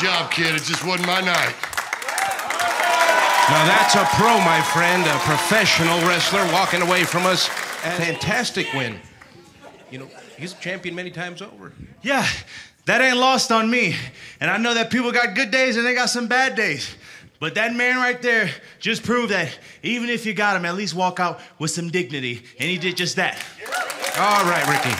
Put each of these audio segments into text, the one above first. job, kid. It just wasn't my night. Now that's a pro, my friend, a professional wrestler walking away from us. Fantastic win. You know, he's a champion many times over. Yeah, that ain't lost on me. And I know that people got good days and they got some bad days. But that man right there just proved that even if you got him, at least walk out with some dignity. And he did just that. All right, Ricky.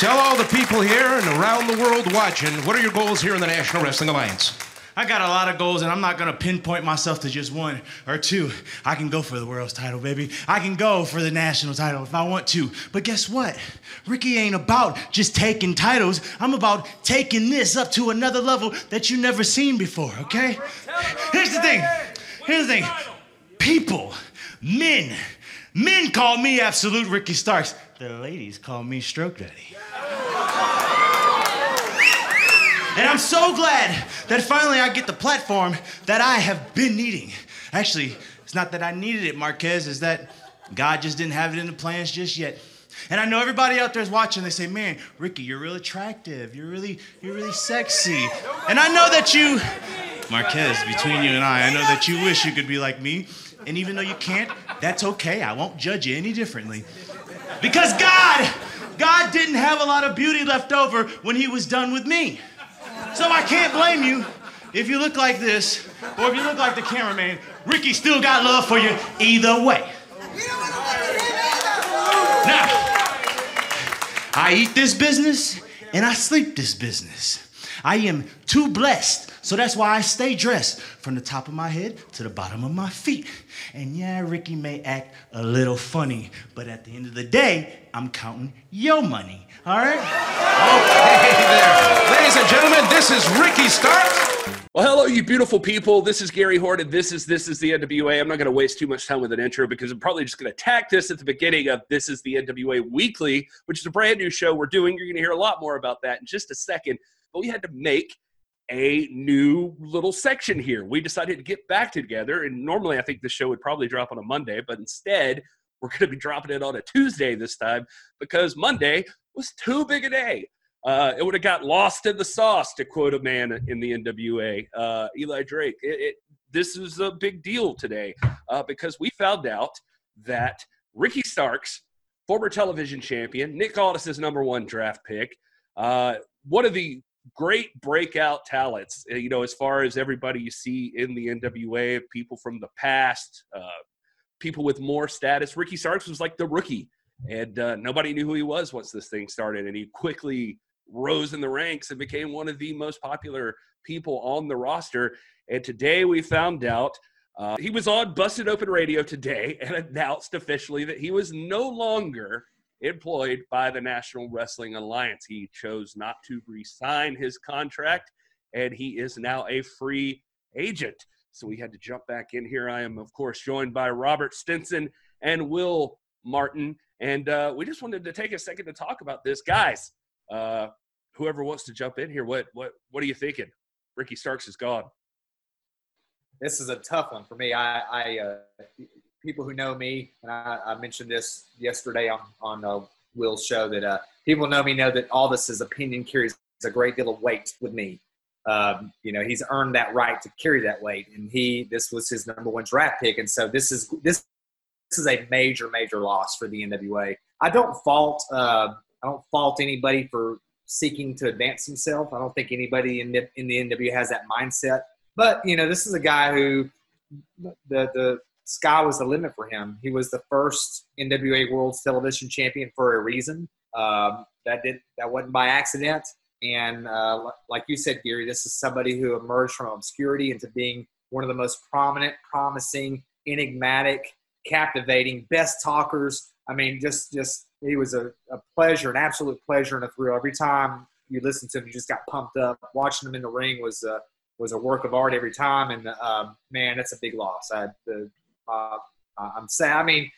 Tell all the people here and around the world watching, what are your goals here in the National Wrestling Alliance? I got a lot of goals, and I'm not going to pinpoint myself to just one or two. I can go for the world's title, baby. I can go for the national title if I want to. But guess what? Ricky ain't about just taking titles. I'm about taking this up to another level that you never seen before, okay? Here's the thing. Here's the thing. People, men call me Absolute Ricky Starks. The ladies call me Stroke Daddy. And I'm so glad that finally I get the platform that I have been needing. Actually, it's not that I needed it, Marquez, it's that God just didn't have it in the plans just yet. And I know everybody out there is watching, they say, man, Ricky, you're real attractive, you're really sexy. And I know that you, Marquez, between you and I know that you wish you could be like me. And even though you can't, that's okay, I won't judge you any differently. Because God didn't have a lot of beauty left over when he was done with me. So I can't blame you if you look like this, or if you look like the cameraman. Ricky still got love for you either way. You don't want to look at him either. Now, I eat this business, and I sleep this business. I am too blessed, so that's why I stay dressed from the top of my head to the bottom of my feet. And yeah, Ricky may act a little funny, but at the end of the day, I'm counting your money, all right? Okay, there. Ladies and gentlemen, this is Ricky Starks. Well, hello, you beautiful people. This is Gary Horton. This is the NWA. I'm not going to waste too much time with an intro because I'm probably just going to tack this at the beginning of This is the NWA Weekly, which is a brand new show we're doing. You're going to hear a lot more about that in just a second. But we had to make a new little section here. We decided to get back together, and normally I think the show would probably drop on a Monday, but instead we're going to be dropping it on a Tuesday this time because Monday was too big a day. It would have got lost in the sauce, to quote a man in the NWA, Eli Drake. This is a big deal today because we found out that Ricky Starks, former television champion, Nick Aldis' #1 draft pick, one of the great breakout talents, you know, as far as everybody you see in the NWA, people from the past, people with more status. Ricky Starks was like the rookie, and nobody knew who he was once this thing started, and he quickly rose in the ranks and became one of the most popular people on the roster. And today we found out he was on Busted Open Radio today and announced officially that he was no longer employed by the National Wrestling Alliance. He chose not to re-sign his contract, and he is now a free agent. So we had to jump back in here. I am, of course, joined by Robert Stinson and Will Martin, and we just wanted to take a second to talk about this. Guys, whoever wants to jump in here, what are you thinking? Ricky Starks is gone. This is a tough one for me. I people who know me, and I mentioned this yesterday on Will's show, that people who know me know that Aldis' opinion carries a great deal of weight with me. You know, he's earned that right to carry that weight, and this was his #1 draft pick, and so this is a major loss for the NWA. I don't fault anybody for seeking to advance himself. I don't think anybody in the NWA has that mindset. But you know, this is a guy who the sky was the limit for him. He was the first NWA World Television Champion for a reason. That wasn't by accident. And like you said, Gary, this is somebody who emerged from obscurity into being one of the most prominent, promising, enigmatic, captivating, best talkers. I mean, just he was a pleasure, an absolute pleasure and a thrill. Every time you listen to him, you just got pumped up. Watching him in the ring was a work of art every time. And man, that's a big loss. I'm sad. I mean,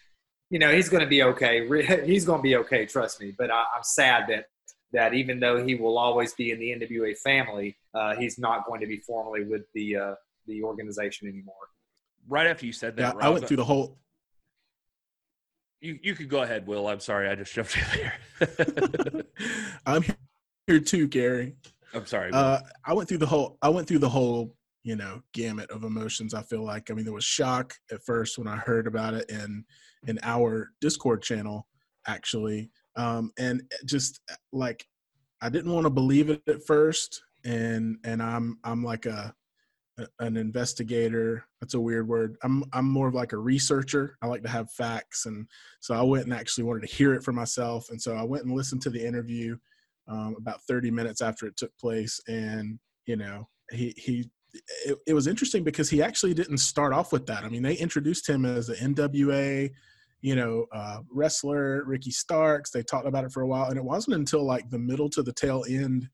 you know, he's going to be okay. He's going to be okay, trust me. But I'm sad that even though he will always be in the NWA family, he's not going to be formally with the organization anymore. Right after you said that, yeah, Rob, I went through the whole. You could go ahead, Will. I'm sorry, I just jumped in there. I'm here too, Gary. I'm sorry. I went through the whole, you know, gamut of emotions. I feel like, I mean, there was shock at first when I heard about it in our Discord channel, actually. And just like, I didn't want to believe it at first. And I'm like an investigator. That's a weird word. I'm more of like a researcher. I like to have facts. And so I went and actually wanted to hear it for myself. And so I went and listened to the interview about 30 minutes after it took place. And, you know, it was interesting because he actually didn't start off with that. I mean, they introduced him as the NWA, you know, wrestler, Ricky Starks. They talked about it for a while. And it wasn't until like the middle to the tail end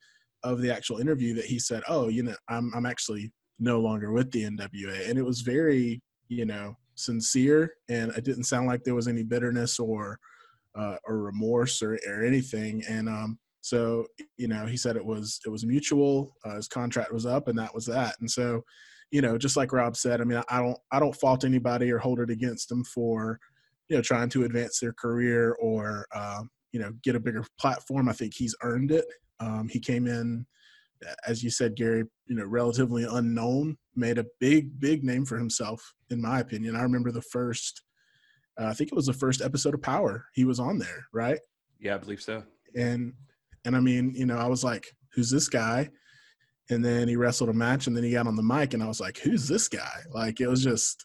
of the actual interview that he said, oh, you know, I'm actually no longer with the NWA. And it was very, you know, sincere. And it didn't sound like there was any bitterness or remorse or anything. And, so, you know, he said it was mutual, his contract was up, and that was that. And so, you know, just like Rob said, I mean, I don't fault anybody or hold it against them for, you know, trying to advance their career or, you know, get a bigger platform. I think he's earned it. He came in, as you said, Gary, you know, relatively unknown, made a big, big name for himself, in my opinion. I remember the first episode of Power. He was on there, right? Yeah, I believe so. And I mean, you know, I was like, who's this guy? And then he wrestled a match and then he got on the mic and I was like, who's this guy? Like, it was just,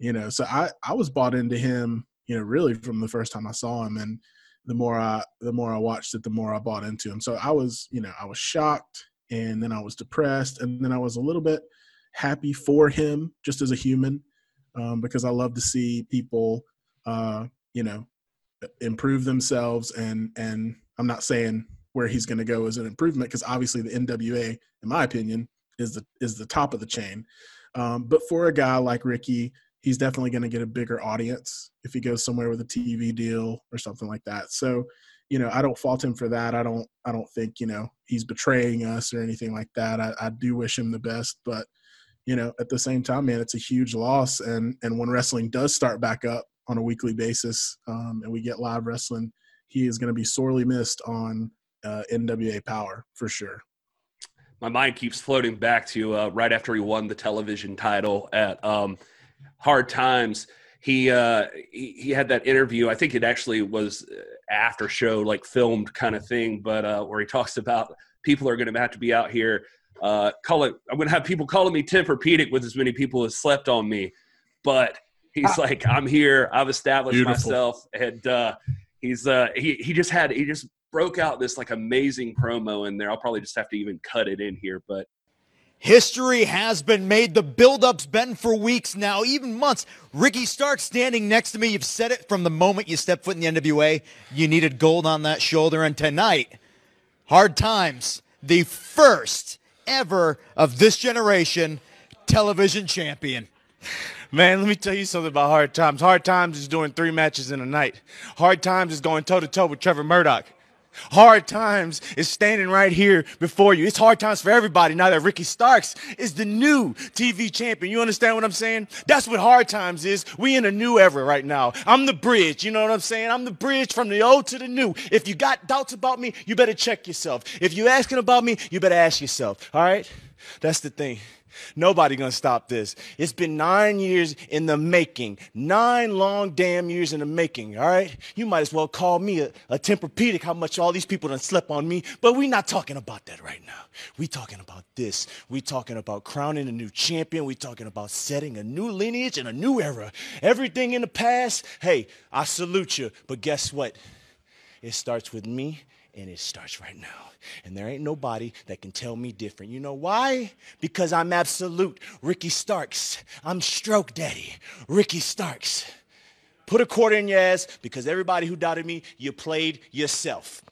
you know, so I was bought into him, you know, really from the first time I saw him. And the more I watched it, the more I bought into him. So I was shocked, and then I was depressed, and then I was a little bit happy for him just as a human, because I love to see people, you know, improve themselves. And I'm not saying where he's going to go as an improvement, because obviously the NWA, in my opinion, is the top of the chain. But for a guy like Ricky, he's definitely going to get a bigger audience if he goes somewhere with a TV deal or something like that. So, you know, I don't fault him for that. I don't think, you know, he's betraying us or anything like that. I do wish him the best, but, you know, at the same time, man, it's a huge loss. And when wrestling does start back up on a weekly basis, and we get live wrestling, he is going to be sorely missed on NWA Power for sure. My mind keeps floating back to right after he won the television title at Hard Times. He had that interview. I think it actually was after show, like filmed kind of thing, but where he talks about people are going to have to be out here. I'm going to have people calling me Tempur-Pedic with as many people as slept on me. But he's like, I'm here. I've established myself. And he just broke out this like amazing promo in there. I'll probably just have to even cut it in here, but. History has been made. The build-up's been for weeks now, even months. Ricky Starks standing next to me. You've said it from the moment you stepped foot in the NWA. You needed gold on that shoulder. And tonight, Hard Times, the first ever of this generation television champion. Man, let me tell you something about Hard Times. Hard Times is doing 3 matches in a night. Hard Times is going toe-to-toe with Trevor Murdoch. Hard Times is standing right here before you. It's Hard Times for everybody now that Ricky Starks is the new TV champion. You understand what I'm saying? That's what Hard Times is. We in a new era right now. I'm the bridge. You know what I'm saying? I'm the bridge from the old to the new. If you got doubts about me, you better check yourself. If you asking about me, you better ask yourself. All right? That's the thing. Nobody gonna stop this. It's been 9 years in the making. 9 long damn years in the making, all right? You might as well call me a Tempur-Pedic, how much all these people done slept on me, but we not talking about that right now. We talking about this. We talking about crowning a new champion. We talking about setting a new lineage and a new era. Everything in the past, hey, I salute you, but guess what? It starts with me. And it starts right now. And there ain't nobody that can tell me different. You know why? Because I'm absolute Ricky Starks. I'm stroke daddy, Ricky Starks. Put a quarter in your ass because everybody who doubted me, you played yourself.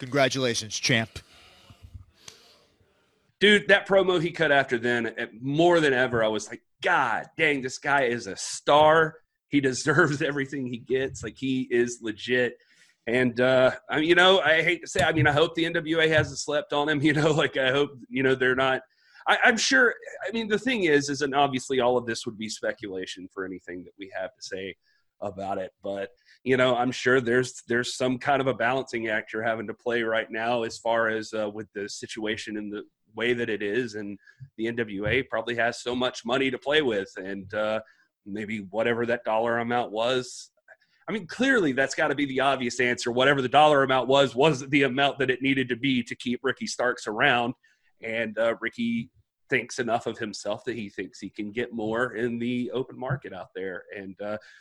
Congratulations, champ. Dude, that promo he cut after then, more than ever, I was like, God dang, this guy is a star. He deserves everything he gets. Like, he is legit. And, I mean, you know, I hate to say, I mean, I hope the NWA hasn't slept on him, you know, like I hope, you know, they're not, I'm sure, I mean, the thing is, and obviously all of this would be speculation for anything that we have to say about it. But, you know, I'm sure there's some kind of a balancing act you're having to play right now as far as with the situation and the way that it is. And the NWA probably has so much money to play with. And maybe whatever that dollar amount was, I mean, clearly that's got to be the obvious answer. Whatever the dollar amount was the amount that it needed to be to keep Ricky Starks around. And Ricky thinks enough of himself that he thinks he can get more in the open market out there. And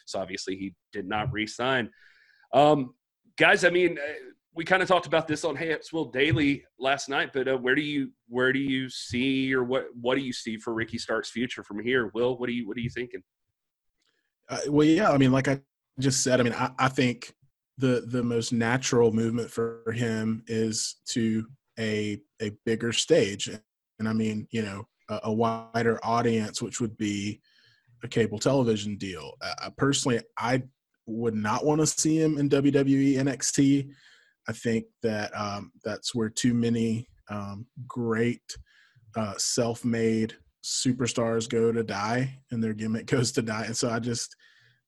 so obviously he did not re-sign. Guys, I mean, we kind of talked about this on Hey It's Will Daily last night, but where do you see, or what do you see for Ricky Starks' future from here? Will, what are you thinking? Well, yeah, I mean, like I just said, I mean, I think the most natural movement for him is to a bigger stage. And I mean, you know, a wider audience, which would be a cable television deal. Personally, I would not want to see him in WWE NXT. I think that that's where too many great self-made superstars go to die, and their gimmick goes to die. And so I just,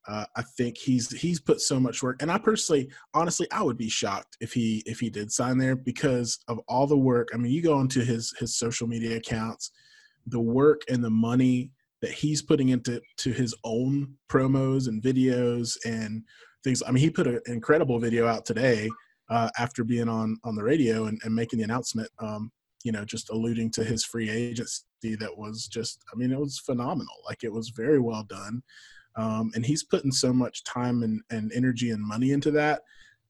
I think he's put so much work. And I personally, honestly, I would be shocked if he did sign there, because of all the work. I mean, you go into his social media accounts, the work and the money that he's putting into his own promos and videos and things. I mean, he put an incredible video out today after being on the radio and making the announcement, you know, just alluding to his free agency. That was just, I mean, it was phenomenal. Like, it was very well done. And he's putting so much time and energy and money into that.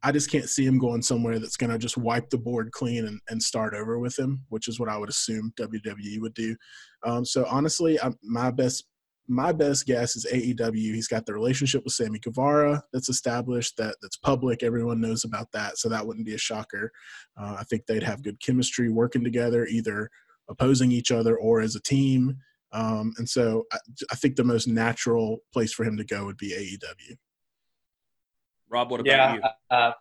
I just can't see him going somewhere that's going to just wipe the board clean and start over with him, which is what I would assume WWE would do. So honestly, my best guess is AEW. He's got the relationship with Sammy Guevara that's established, that's public. Everyone knows about that, so that wouldn't be a shocker. I think they'd have good chemistry working together, either opposing each other or as a team. And so I think the most natural place for him to go would be AEW. Rob, what about you?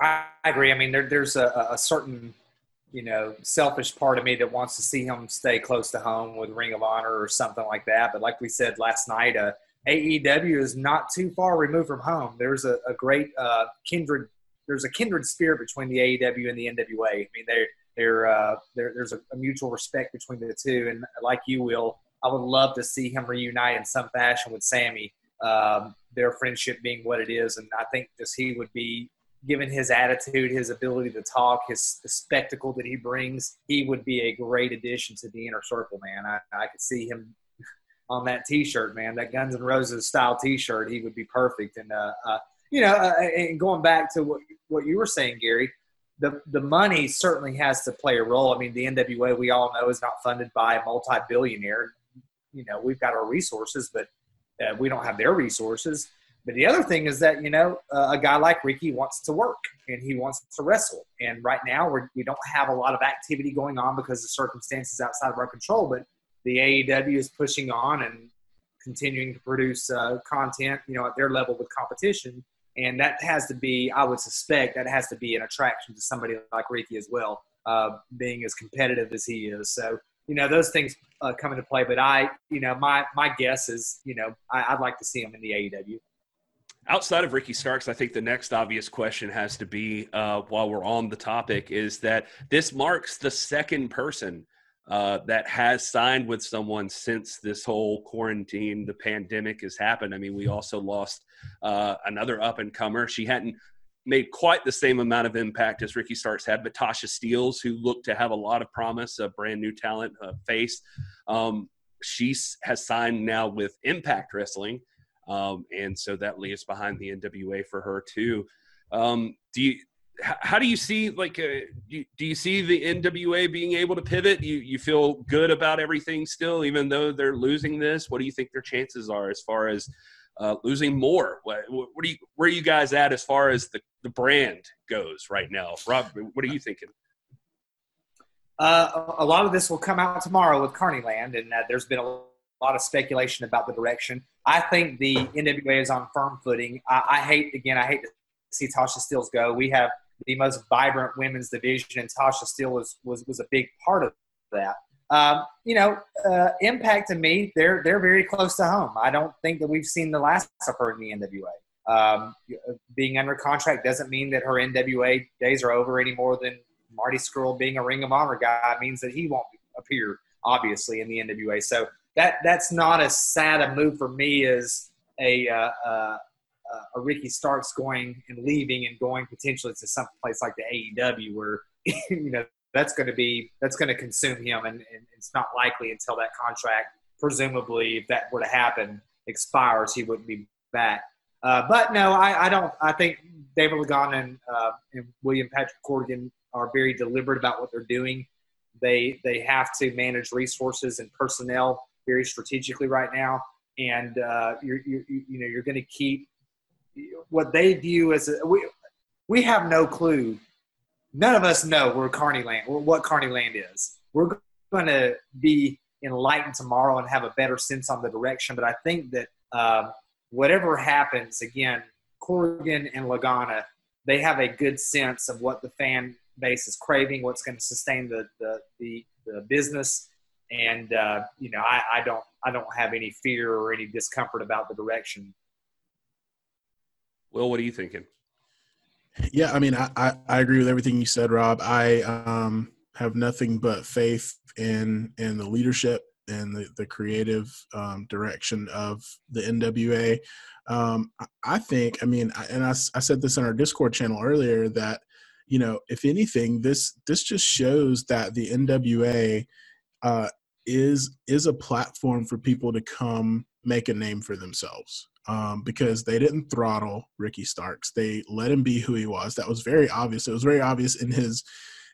I agree. I mean, there's a certain, you know, selfish part of me that wants to see him stay close to home with Ring of Honor or something like that. But like we said last night, AEW is not too far removed from home. There's a great kindred spirit between the AEW and the NWA. I mean, there's a mutual respect between the two, and like you, Will, I would love to see him reunite in some fashion with Sammy, their friendship being what it is. And I think just he would be, given his attitude, his ability to talk, the spectacle that he brings, he would be a great addition to the inner circle, man. I could see him on that T-shirt, man, that Guns N' Roses style T-shirt. He would be perfect. And, you know, and going back to what you were saying, Gary, the money certainly has to play a role. I mean, the NWA, we all know, is not funded by a multi-billionaire. You know, we've got our resources, but we don't have their resources. But the other thing is that, you know, a guy like Ricky wants to work and he wants to wrestle. And right now we don't have a lot of activity going on because of circumstances outside of our control. But the AEW is pushing on and continuing to produce content, you know, at their level with competition. And that has to be, I would suspect, that has to be an attraction to somebody like Ricky as well, being as competitive as he is. So, you know, those things come into play. But I, you know, my guess is, you know, I'd like to see him in the AEW. Outside of Ricky Starks, I think the next obvious question has to be, while we're on the topic, is that this marks the second person that has signed with someone since this whole quarantine, the pandemic has happened. I mean, we also lost another up-and-comer. She hadn't made quite the same amount of impact as Ricky Starks had, but Tasha Steele, who looked to have a lot of promise, a brand-new talent face. She has signed now with Impact Wrestling, and so that leaves behind the NWA for her too. How do you see, like, do you see the NWA being able to pivot? You feel good about everything still, even though they're losing this? What do you think their chances are as far as losing more? Where are you guys at as far as the brand goes right now? Rob, what are you thinking? A lot of this will come out tomorrow with Carnyland, and there's been a lot of speculation about the direction. I think the NWA is on firm footing. I hate to see Tasha Steele go. We have the most vibrant women's division, and Tasha Steele was a big part of that. Impact to me, they're very close to home. I don't think that we've seen the last of her in the NWA. Being under contract doesn't mean that her NWA days are over any more than Marty Scurll being a Ring of Honor guy means that he won't appear, obviously, in the NWA. So that's not as sad a move for me as a Ricky Starks going and leaving and going potentially to some place like the AEW where, that's going to consume him. And it's not likely until that contract, presumably, if that were to happen, expires, he wouldn't be back. But no, I don't. I think David Ligon and William Patrick Corrigan are very deliberate about what they're doing. They have to manage resources and personnel very strategically right now, and you're going to keep what they view as we have no clue. None of us know what Carnyland is. We're going to be enlightened tomorrow and have a better sense on the direction. But I think that whatever happens, again, Corrigan and Lagana, they have a good sense of what the fan base is craving, what's going to sustain the business, and I don't have any fear or any discomfort about the direction. Will, what are you thinking? Yeah, I mean, I agree with everything you said, Rob. I have nothing but faith in the leadership and the creative direction of the NWA. I think, I said this in our Discord channel earlier, that, if anything, this just shows that the NWA is a platform for people to come make a name for themselves. Because they didn't throttle Ricky Starks. They let him be who he was. That was very obvious. It was very obvious in his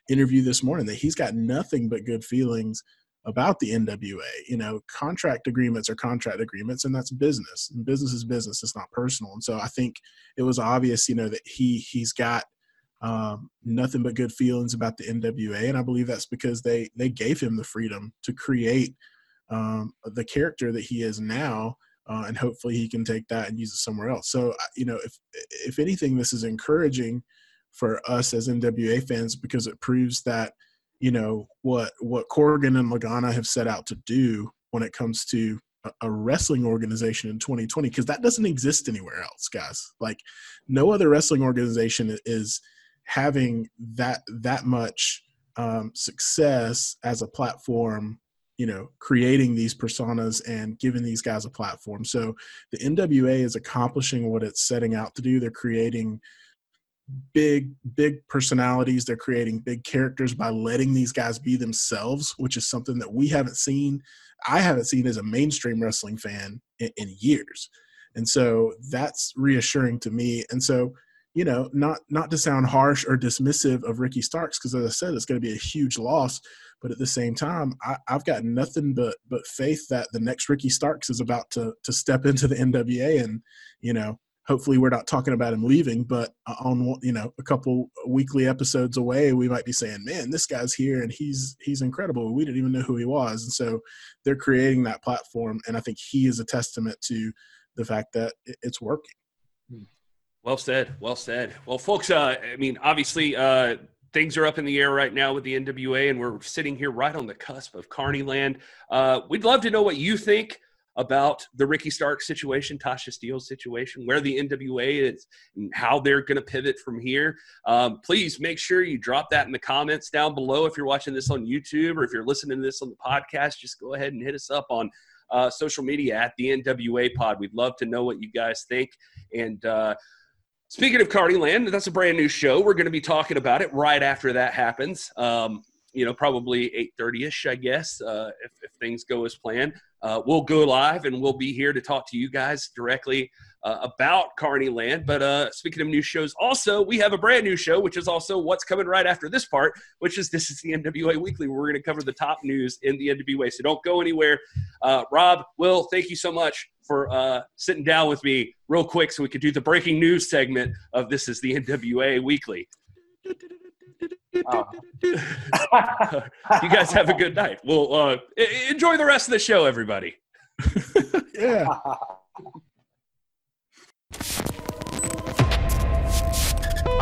interview this morning that he's got nothing but good feelings about the NWA. Contract agreements are contract agreements, and that's business. And business is business. It's not personal. And so I think it was obvious, that he's got nothing but good feelings about the NWA. And I believe that's because they gave him the freedom to create the character that he is now. And hopefully he can take that and use it somewhere else. So, if anything, this is encouraging for us as NWA fans, because it proves that, what Corrigan and Lagana have set out to do when it comes to a wrestling organization in 2020, because that doesn't exist anywhere else, guys. Like, no other wrestling organization is having that much success as a platform, creating these personas and giving these guys a platform. So the NWA is accomplishing what it's setting out to do. They're creating big personalities. They're creating big characters by letting these guys be themselves, which is something that we haven't seen. I haven't seen as a mainstream wrestling fan in years. And so that's reassuring to me. And so, not to sound harsh or dismissive of Ricky Starks, because as I said, it's going to be a huge loss. But at the same time, I've got nothing but faith that the next Ricky Starks is about to step into the NWA, and hopefully we're not talking about him leaving. But on a couple weekly episodes away, we might be saying, "Man, this guy's here and he's incredible. We didn't even know who he was." And so they're creating that platform, and I think he is a testament to the fact that it's working. Well said. Well said. Well, folks, obviously. Things are up in the air right now with the NWA, and we're sitting here right on the cusp of Carnyland. We'd love to know what you think about the Ricky Starks situation, Tasha Steele's situation, where the NWA is, and how they're going to pivot from here. Please make sure you drop that in the comments down below if you're watching this on YouTube, or if you're listening to this on the podcast, just go ahead and hit us up on social media at the NWA pod. We'd love to know what you guys think. And, speaking of Carnyland, that's a brand new show. We're going to be talking about it right after that happens. Probably 8:30ish, I guess, if things go as planned. We'll go live, and we'll be here to talk to you guys directly about Carnyland. But speaking of new shows, also, we have a brand new show, which is also what's coming right after this part, which is This Is the NWA Weekly, where we're going to cover the top news in the NWA. So don't go anywhere. Rob, Will, thank you so much for sitting down with me real quick so we could do the breaking news segment of This Is the NWA Weekly. Oh. You guys have a good night. We'll enjoy the rest of the show, everybody. Yeah.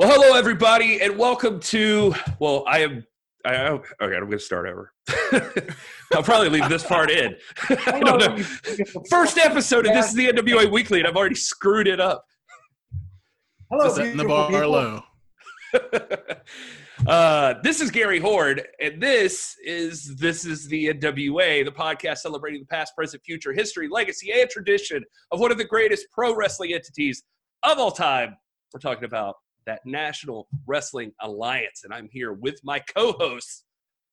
Well, hello, everybody, and welcome to – well, okay, I'm going to start over. I'll probably leave this part in. I don't know. First episode of This Is The NWA Weekly, and I've already screwed it up. Hello, setting the bar low. This is Gary Horton, and this is the NWA, the podcast celebrating the past, present, future, history, legacy, and tradition of one of the greatest pro wrestling entities of all time. We're talking about that National Wrestling Alliance, and I'm here with my co-host,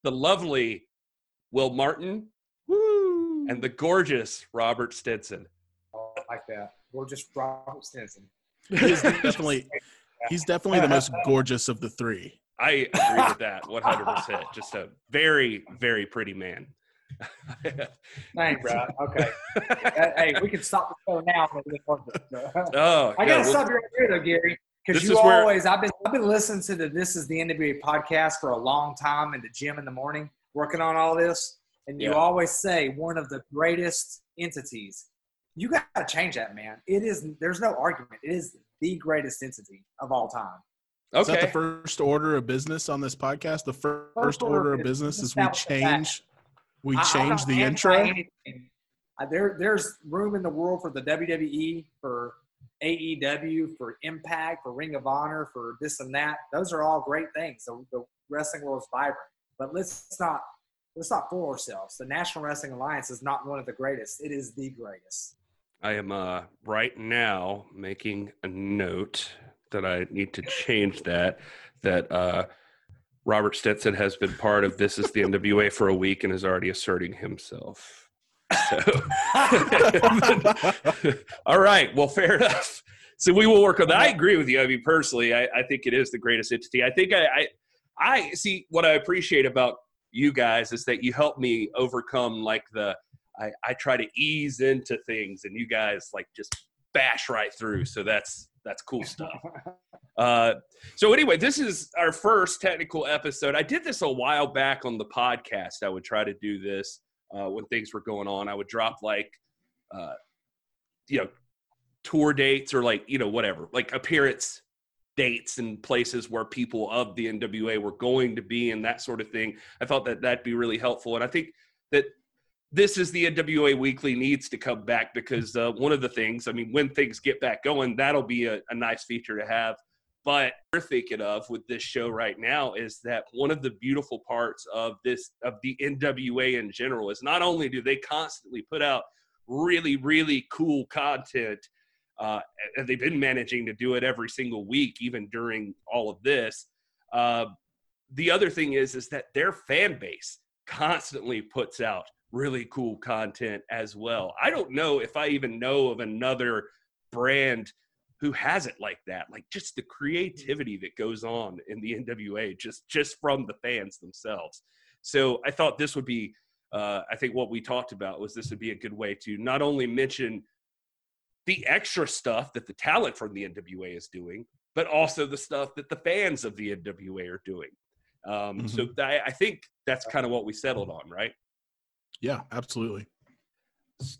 the lovely Will Martin. Woo! And the gorgeous Robert Stinson. Oh, I like that. Gorgeous Robert Stinson. He's definitely the most gorgeous of the three. I agree with that 100%. Just a very, very pretty man. Thanks, bro. Okay. Hey, we can stop the show now. Oh, I gotta stop you right here, though, Gary, because you always. I've been listening to the This Is the NWA podcast for a long time in the gym in the morning, working on all this, and you always say one of the greatest entities. You gotta change that, man. It is. There's no argument. It is the greatest entity of all time. Okay. Is that the first order of business on this podcast? The first order of business is we change the intro. There's room in the world for the WWE, for AEW, for Impact, for Ring of Honor, for this and that. Those are all great things. The wrestling world is vibrant, but let's not fool ourselves. The National Wrestling Alliance is not one of the greatest. It is the greatest. I am right now making a note that I need to change that Robert Stinson has been part of This Is the NWA for a week and is already asserting himself. So. All right. Well, fair enough. So we will work on that. I agree with you. I mean, personally, I think it is the greatest entity. I think I see what I appreciate about you guys is that you help me overcome like I try to ease into things and you guys like just bash right through. So that's cool stuff. So anyway, this is our first technical episode. I did this a while back on the podcast. I would try to do this when things were going on. I would drop tour dates or whatever, like appearance dates and places where people of the NWA were going to be and that sort of thing. I thought that that'd be really helpful. And I think that This Is the NWA Weekly needs to come back because one of the things, I mean, when things get back going, that'll be a nice feature to have. But we're thinking of with this show right now is that one of the beautiful parts of the NWA in general is not only do they constantly put out really, really cool content, and they've been managing to do it every single week, even during all of this. The other thing is that their fan base constantly puts out really cool content as well. I don't know if I even know of another brand who has it like that. Like just the creativity that goes on in the NWA, just from the fans themselves. So I thought this would be, I think what we talked about was this would be a good way to not only mention the extra stuff that the talent from the NWA is doing, but also the stuff that the fans of the NWA are doing. So I think that's kind of what we settled on, right? Yeah, absolutely.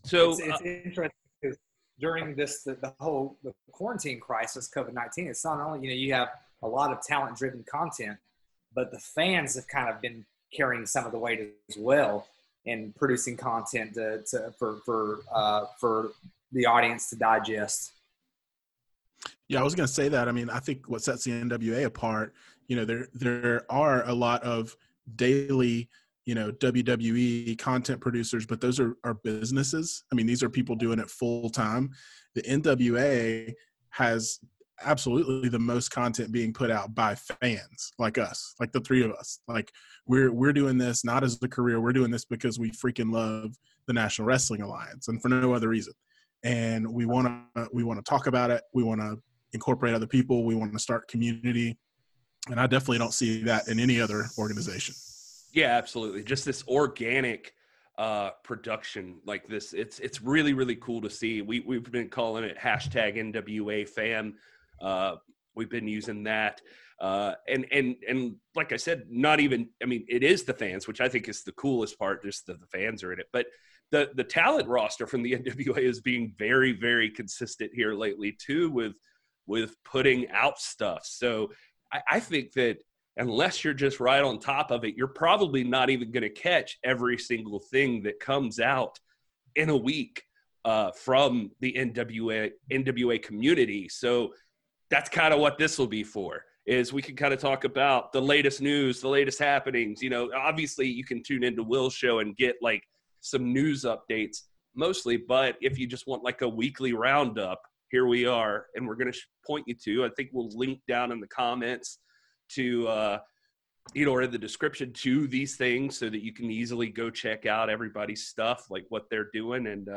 So it's interesting because during this, the whole quarantine crisis, COVID-19, it's not only, you have a lot of talent-driven content, but the fans have kind of been carrying some of the weight as well and producing content for the audience to digest. Yeah, I was going to say that. I mean, I think what sets the NWA apart, there are a lot of daily WWE content producers, but those are businesses. I mean, these are people doing it full time. The NWA has absolutely the most content being put out by fans like us, like the three of us. Like we're doing this not as a career. We're doing this because we freaking love the National Wrestling Alliance and for no other reason. And we want to talk about it. We want to incorporate other people. We want to start community. And I definitely don't see that in any other organization. Yeah, absolutely. Just this organic production like this. It's really, really cool to see. We've been calling it #NWAFam. We've been using that. And like I said, it is the fans, which I think is the coolest part, just that the fans are in it. But the talent roster from the NWA is being very, very consistent here lately too, with with putting out stuff. So I think that unless you're just right on top of it, you're probably not even going to catch every single thing that comes out in a week from the NWA community. So that's kind of what this will be for, is we can kind of talk about the latest news, the latest happenings. You know, obviously you can tune into Will's show and get like some news updates mostly, but if you just want like a weekly roundup, here we are, and we're going to point you to, I think we'll link down in the comments to, you know, or the description to these things so that you can easily go check out everybody's stuff, like what they're doing. And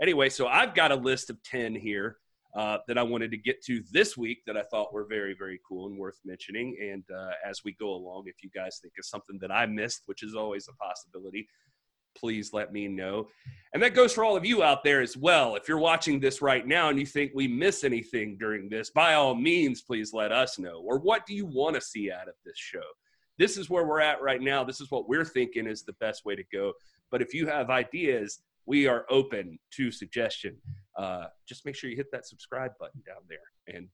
anyway, so I've got a list of 10 here that I wanted to get to this week that I thought were very, very cool and worth mentioning. And as we go along, if you guys think of something that I missed, which is always a possibility, please let me know. And that goes for all of you out there as well. If you're watching this right now and you think we miss anything during this, by all means, please let us know. Or what do you want to see out of this show? This is where we're at right now. This is what we're thinking is the best way to go. But if you have ideas, we are open to suggestion. Just make sure you hit that subscribe button down there. And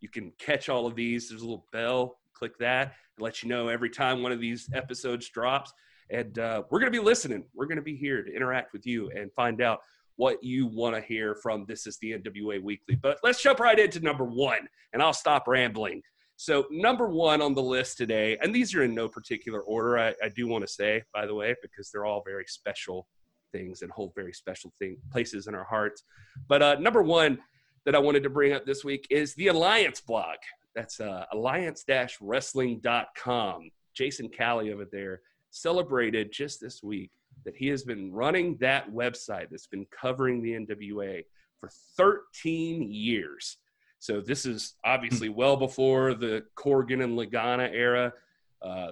you can catch all of these. There's a little bell. Click that. It lets you know every time one of these episodes drops. And we're going to be listening. We're going to be here to interact with you and find out what you want to hear from This Is The NWA Weekly. But let's jump right into number one, and I'll stop rambling. So number one on the list today, and these are in no particular order, I do want to say, by the way, because they're all very special things and hold very special places in our hearts. But number one that I wanted to bring up this week is the Alliance blog. That's alliance-wrestling.com. Jason Calley over there celebrated just this week that he has been running that website that's been covering the NWA for 13 years. So this is obviously well before the Corgan and Lagana era.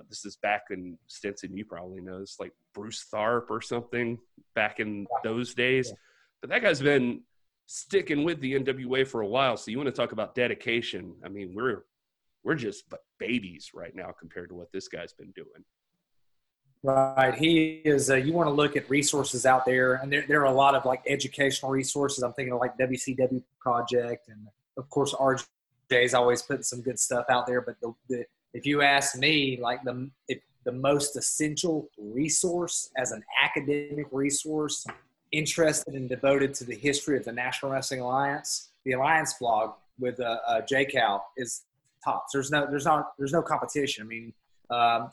This is back in, Stinson, you probably know, it's like Bruce Tharp or something back in those days. But that guy's been sticking with the NWA for a while. So you want to talk about dedication. I mean, we're just babies right now compared to what this guy's been doing. Right. He is, you want to look at resources out there, and there are a lot of like educational resources. I'm thinking of like WCW Project, and of course RJ's always putting some good stuff out there. But if you ask me, like the most essential resource as an academic resource interested and devoted to the history of the National Wrestling Alliance, the Alliance blog with J-Cal is tops. There's no competition. I mean,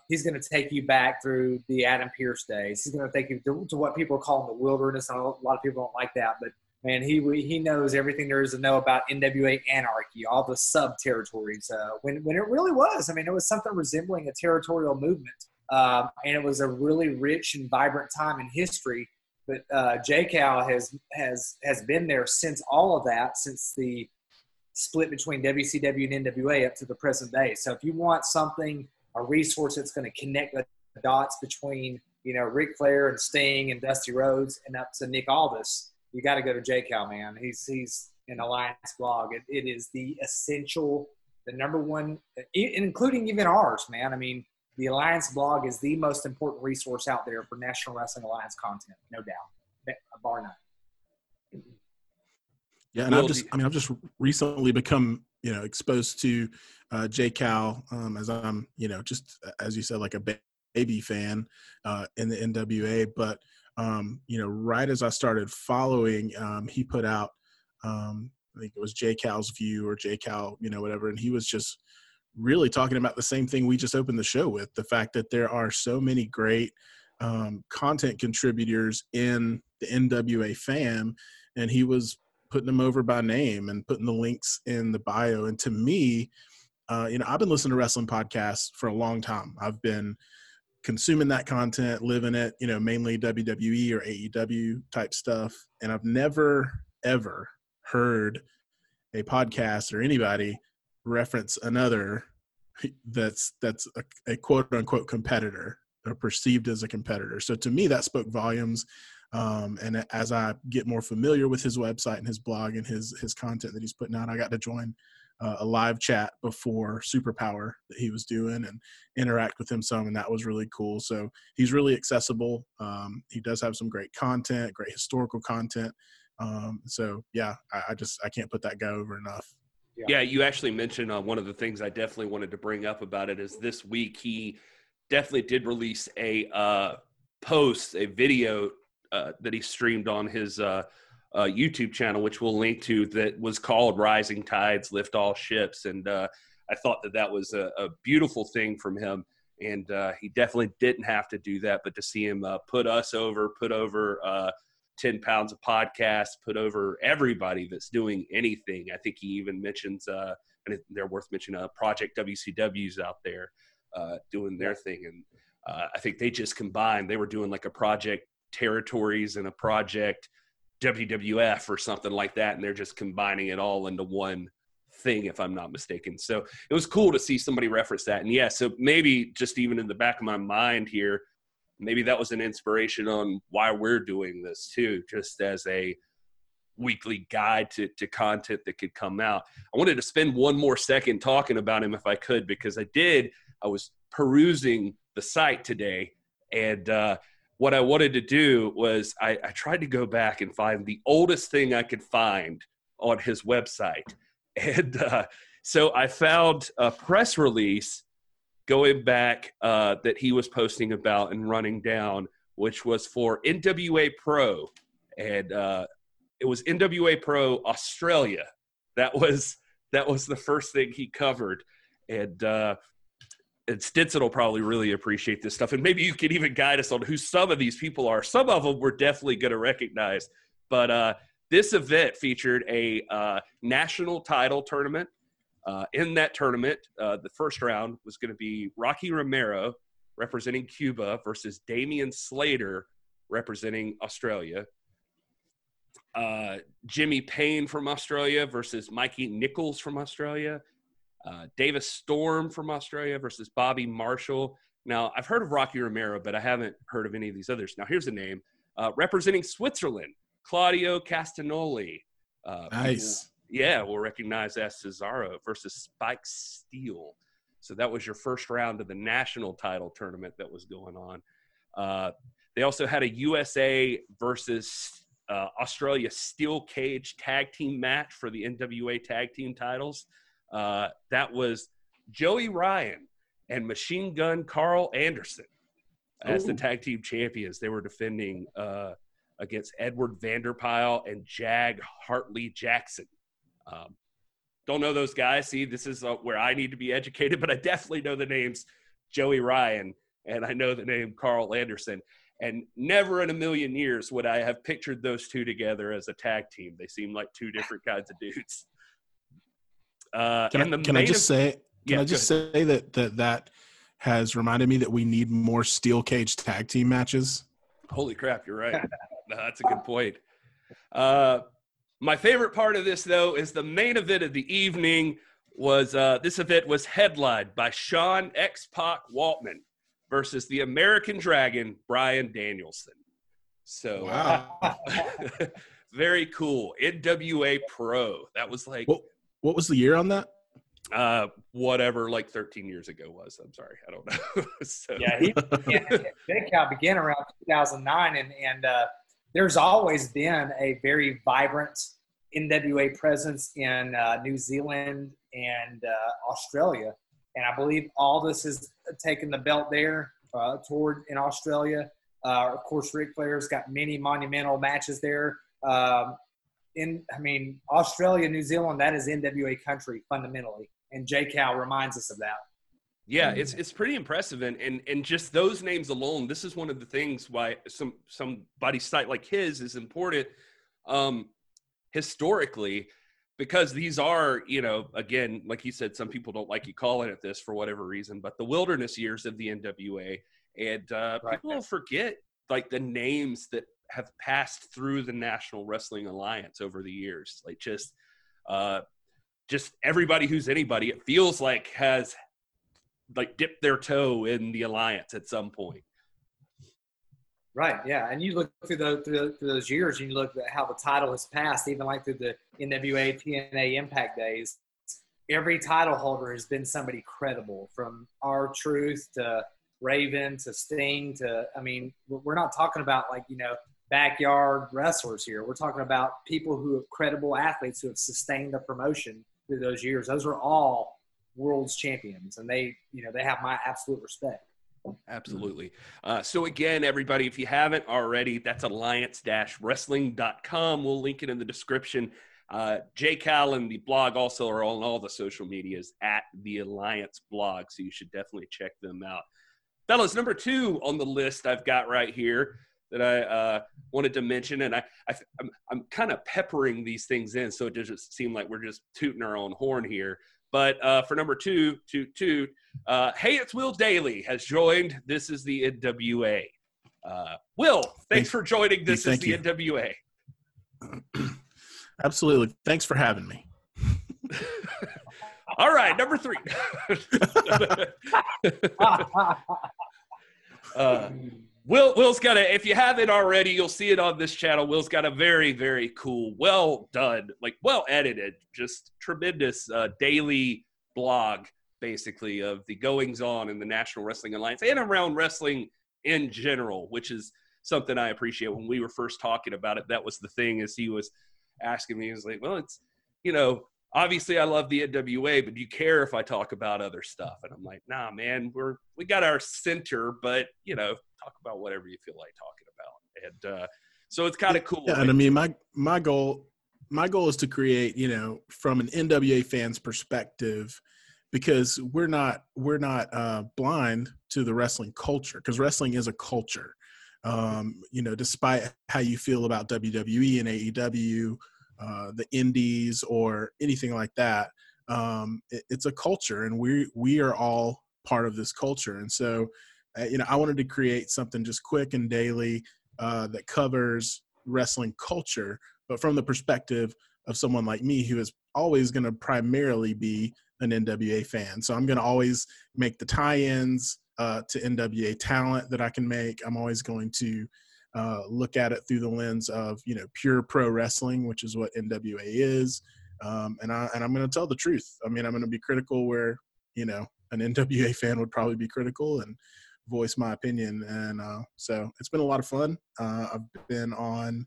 he's going to take you back through the Adam Pierce days. He's going to take you to what people are calling the wilderness. And a lot of people don't like that, but man, he knows everything there is to know about NWA anarchy, all the sub territories. When it really was, I mean, it was something resembling a territorial movement, and it was a really rich and vibrant time in history. But J-Cal has been there since all of that, since the split between WCW and NWA up to the present day. So if you want something, a resource that's going to connect the dots between, you know, Ric Flair and Sting and Dusty Rhodes and up to Nick Aldis, you got to go to J-Cal, man. He's an Alliance blog. It is the essential, the number one, including even ours, man. I mean, the Alliance blog is the most important resource out there for National Wrestling Alliance content, no doubt, bar none. Yeah, and I've just recently become, you know, exposed to J-Cal as I'm, you know, just as you said, like a baby fan in the NWA. But, you know, right as I started following, he put out, I think it was J-Cal's View or J-Cal, you know, whatever. And he was just really talking about the same thing we just opened the show with, the fact that there are so many great content contributors in the NWA fam. And he was putting them over by name and putting the links in the bio. And to me, you know, I've been listening to wrestling podcasts for a long time. I've been consuming that content, living it, you know, mainly WWE or AEW type stuff. And I've never, ever heard a podcast or anybody reference another that's a quote unquote competitor or perceived as a competitor. So to me, that spoke volumes. And as I get more familiar with his website and his blog and his content that he's putting out, I got to join a live chat before Superpower that he was doing and interact with him some, and that was really cool. So he's really accessible. He does have some great content, great historical content. So yeah, I can't put that guy over enough. Yeah, you actually mentioned one of the things I definitely wanted to bring up about it is this week he definitely did release a post, a video that he streamed on his YouTube channel, which we'll link to, that was called Rising Tides Lift All Ships. And I thought that that was a beautiful thing from him. And he definitely didn't have to do that, but to see him put us over, put over 10 pounds of podcast, put over everybody that's doing anything. I think he even mentions, and they're worth mentioning, Project WCW's out there doing their thing. And I think they just combined. They were doing like a Project Territories and a Project WWF or something like that, and they're just combining it all into one thing, if I'm not mistaken. So it was cool to see somebody reference that. And yeah, so maybe just even in the back of my mind here, maybe that was an inspiration on why we're doing this too, just as a weekly guide to content that could come out. I wanted to spend one more second talking about him if I could, because I was perusing the site today, and what I wanted to do was I tried to go back and find the oldest thing I could find on his website. And so I found a press release going back that he was posting about and running down, which was for NWA Pro. And it was NWA Pro Australia. That was the first thing he covered. And Stinson will probably really appreciate this stuff. And maybe you can even guide us on who some of these people are. Some of them we're definitely going to recognize. But this event featured a national title tournament. In that tournament, the first round was going to be Rocky Romero representing Cuba versus Damian Slater representing Australia. Jimmy Payne from Australia versus Mikey Nichols from Australia. Davis Storm from Australia versus Bobby Marshall. Now, I've heard of Rocky Romero, but I haven't heard of any of these others. Now, here's a name. Representing Switzerland, Claudio Castagnoli. Nice. Yeah, we'll recognize that. Cesaro versus Spike Steele. So that was your first round of the national title tournament that was going on. They also had a USA versus Australia steel cage tag team match for the NWA tag team titles. That was Joey Ryan and Machine Gun Carl Anderson as the tag team champions. They were defending against Edward Vanderpyle and Jag Hartley Jackson. Don't know those guys. See, this is where I need to be educated, but I definitely know the names Joey Ryan, and I know the name Carl Anderson. And never in a million years would I have pictured those two together as a tag team. They seem like two different kinds of dudes. Can I just say that has reminded me that we need more steel cage tag team matches? Holy crap, you're right. That's a good point. My favorite part of this, though, is the main event of the evening was this event was headlined by Sean X-Pac Waltman versus the American Dragon, Bryan Danielson. So, wow. Very cool. NWA Pro. That was like... What was the year on that? Whatever, like 13 years ago was. I'm sorry. I don't know. So. Yeah, Big Cow began around 2009, and there's always been a very vibrant NWA presence in New Zealand and Australia. And I believe Aldis has taken the belt there toward in Australia. Of course, Ric Flair's got many monumental matches there. Australia, New Zealand, that is NWA country fundamentally. And J. Cal reminds us of that. Yeah, it's pretty impressive, and just those names alone. This is one of the things why somebody's site like his is important historically, because these are, again, like you said, some people don't like you calling it this for whatever reason, but the wilderness years of the NWA, and people forget like the names that have passed through the National Wrestling Alliance over the years, like just everybody who's anybody. It feels like has. Like dip their toe in the alliance at some point, right? Yeah, and you look through those years, and you look at how the title has passed, even like through the NWA TNA Impact days. Every title holder has been somebody credible, from R-Truth to Raven to Sting to. I mean, we're not talking about like backyard wrestlers here. We're talking about people who have credible athletes who have sustained the promotion through those years, those are all world's champions, and they have my absolute respect. Absolutely. So again, everybody, if you haven't already, that's alliance-wrestling.com. We'll link it in the description. Jay Cal and the blog also are on all the social medias at the Alliance Blog, so you should definitely check them out. Fellas, number 2 on the list I've got right here that I wanted to mention, and I'm kind of peppering these things in, so it doesn't seem like we're just tooting our own horn here. But for number 2, Hey It's Will Daily has joined This Is The NWA. Will, thanks for joining This Is The NWA. Absolutely. Thanks for having me. All right, number 3. Will's got a, if you haven't already, you'll see it on this channel. Will's got a very, very cool, well done, like well edited, just tremendous daily blog, basically, of the goings on in the National Wrestling Alliance and around wrestling in general, which is something I appreciate. When we were first talking about it, that was the thing, as he was asking me, he was like, well, it's, obviously I love the NWA, but do you care if I talk about other stuff? And I'm like, nah, man, we got our center, but talk about whatever you feel like talking about. And so it's kind of cool. Yeah, and I mean, my goal is to create, from an NWA fan's perspective, because we're not blind to the wrestling culture, because wrestling is a culture. Despite how you feel about WWE and AEW, the indies or anything like that, it's a culture, and we are all part of this culture. And so, I wanted to create something just quick and daily that covers wrestling culture, but from the perspective of someone like me who is always going to primarily be an NWA fan. So I'm going to always make the tie-ins to NWA talent that I can make. I'm always going to look at it through the lens of, pure pro wrestling, which is what NWA is. And I'm going to tell the truth. I mean, I'm going to be critical where, an NWA fan would probably be critical, and voice my opinion. And so it's been a lot of fun. I've been on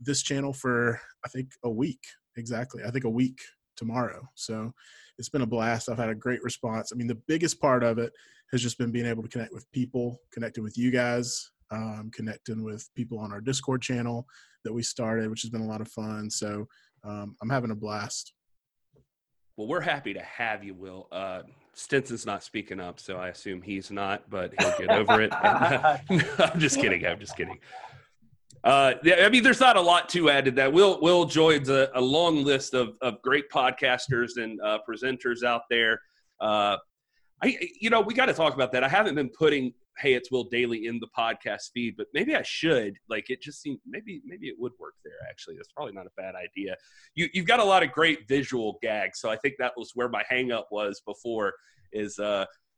this channel for, I think, a week. Exactly. I think a week tomorrow. So it's been a blast. I've had a great response. I mean, the biggest part of it has just been being able to connect with people, connecting with you guys, connecting with people on our Discord channel that we started, which has been a lot of fun. So I'm having a blast. Well, we're happy to have you, Will. Stinson's not speaking up, so I assume he's not, but he'll get over it. I'm just kidding. There's not a lot to add to that. Will joins a long list of great podcasters and presenters out there. We got to talk about that. I haven't been putting Hey It's Will Daily in the podcast feed, but maybe I should. Like, it just seemed maybe it would work there. Actually, that's probably not a bad idea. You've got a lot of great visual gags, so I think that was where my hang up was before. Is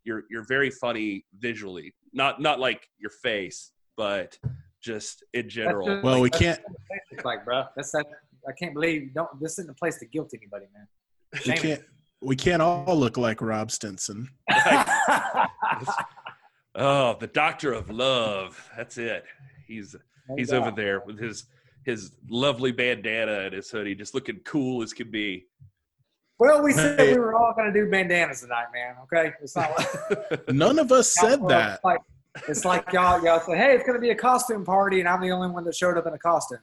you're very funny visually, not like your face, but just in general. We can't. Like, bro, I can't believe this isn't a place to guilt anybody, man. You can't. We can't all look like Rob Stinson. Oh, the doctor of love. That's it. He's over there with his lovely bandana and his hoodie, just looking cool as can be. Well, we said we were all going to do bandanas tonight, man. Okay? It's not like none of us said that. It's like y'all say, hey, it's going to be a costume party, and I'm the only one that showed up in a costume.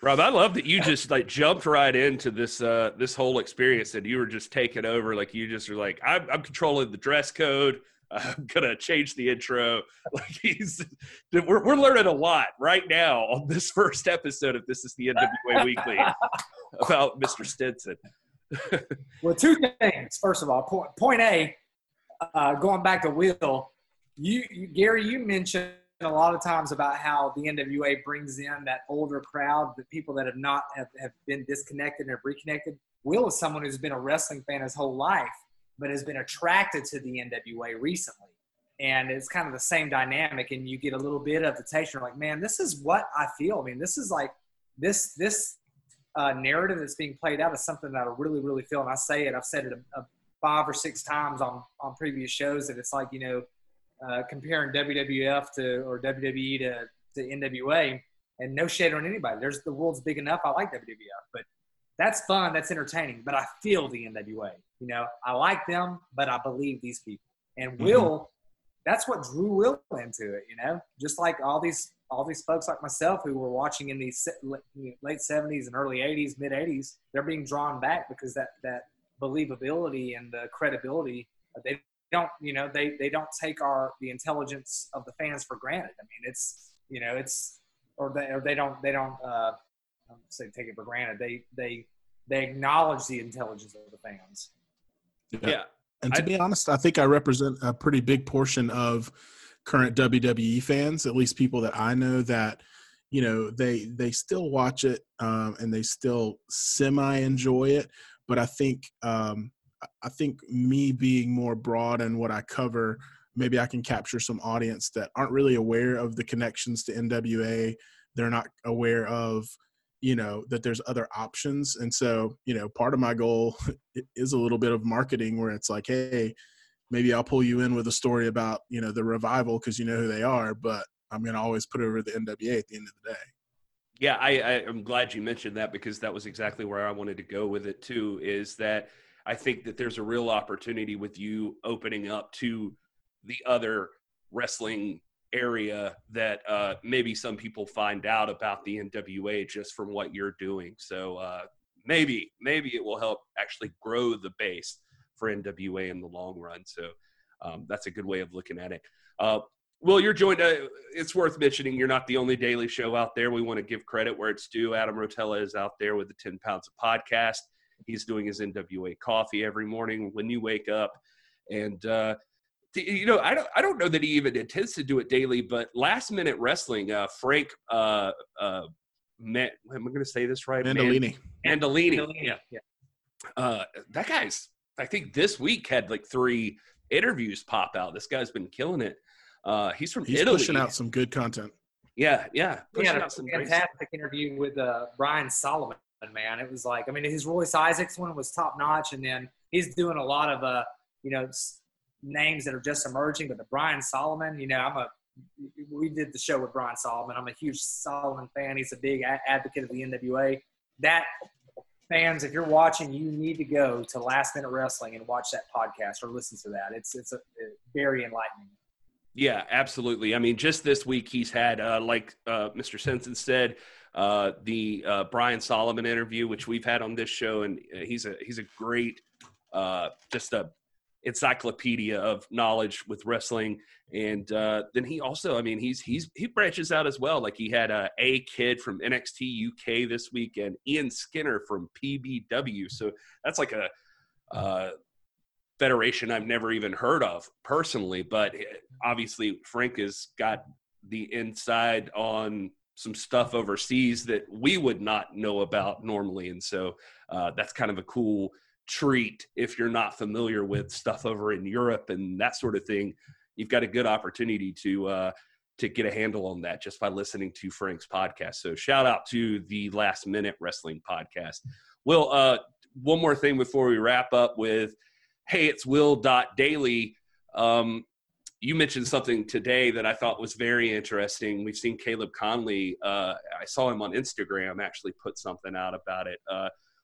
Rob, I love that you just jumped right into this this whole experience, and you were just taking over. Like, you just were like, I'm controlling the dress code. I'm gonna change the intro. Like, we're learning a lot right now on this first episode of This Is the NWA Weekly about Mr. Stinson. Well, 2 things. First of all, point A, going back to Will, Gary, you mentioned a lot of times about how the NWA brings in that older crowd, the people that have been disconnected and have reconnected. Will is someone who's been a wrestling fan his whole life, but has been attracted to the NWA recently. And it's kind of the same dynamic, and you get a little bit of the taste. You're like, man, this is what I feel. I mean, this is like this narrative that's being played out is something that I really, really feel. And I say it, I've said it 5 or 6 times on previous shows, that it's like, comparing WWF or WWE to NWA, and no shade on anybody. There's the world's big enough. I like WWF, but that's fun, that's entertaining, but I feel the NWA. You know, I like them, but I believe these people. And mm-hmm. Will, that's what drew Will into it, you know, just like all these folks like myself who were watching in the late 70s and early 80s, mid 80s, they're being drawn back because that believability and the credibility, they don't, you know, they don't take the intelligence of the fans for granted. I mean, it's, you know, it's, or they don't I don't say take it for granted. They acknowledge the intelligence of the fans. Yeah. And to be honest, I think I represent a pretty big portion of current WWE fans, at least people that I know that, you know, they still watch it and they still semi-enjoy it. But I think me being more broad in what I cover, maybe I can capture some audience that aren't really aware of the connections to NWA. They're not aware of, you know, that there's other options. And so, you know, part of my goal is a little bit of marketing where it's like, hey, maybe I'll pull you in with a story about, you know, the Revival because you know who they are, but I'm going to always put over the NWA at the end of the day. Yeah, I'm glad you mentioned that because that was exactly where I wanted to go with it too, is that I think that there's a real opportunity with you opening up to the other wrestling area that maybe some people find out about the NWA just from what you're doing. So maybe it will help actually grow the base for NWA in the long run. So that's a good way of looking at it. Will, you're joined. It's worth mentioning you're not the only daily show out there. We want to give credit where it's due. Adam Rotella is out there with the 10 Pounds of Podcast. He's doing his NWA coffee every morning when you wake up. And you know, I don't know that he even intends to do it daily, but Last Minute Wrestling, Frank, am I going to say this right? Andolini. Yeah. That guy's, I think this week had like 3 interviews pop out. This guy's been killing it. He's from Italy. He's pushing out some good content. Yeah. Pushing out some fantastic interview with Brian Solomon, man. It was like, I mean, his Royce Isaacs one was top notch, and then he's doing a lot of, you know, names that are just emerging, but the Brian Solomon, you know, we did the show with Brian Solomon. I'm a huge Solomon fan. He's a big advocate of the NWA. That, fans, if you're watching, you need to go to Last Minute Wrestling and watch that podcast or listen to that. It's very enlightening. Yeah, absolutely. I mean, just this week he's had, like Mr. Stinson said, the Brian Solomon interview, which we've had on this show, and he's a great, just a encyclopedia of knowledge with wrestling. And then he also, I mean, he branches out as well. Like he had a kid from NXT UK this week and Ian Skinner from PBW. So that's like a federation I've never even heard of personally, but obviously Frank has got the inside on some stuff overseas that we would not know about normally. And so that's kind of a cool treat if you're not familiar with stuff over in Europe and that sort of thing. You've got a good opportunity to get a handle on that just by listening to Frank's podcast. So shout out to the Last Minute Wrestling Podcast. Will, one more thing before we wrap up with Hey It's Will.Daily. You mentioned something today that I thought was very interesting. We've seen Caleb Conley. I saw him on Instagram actually put something out about it.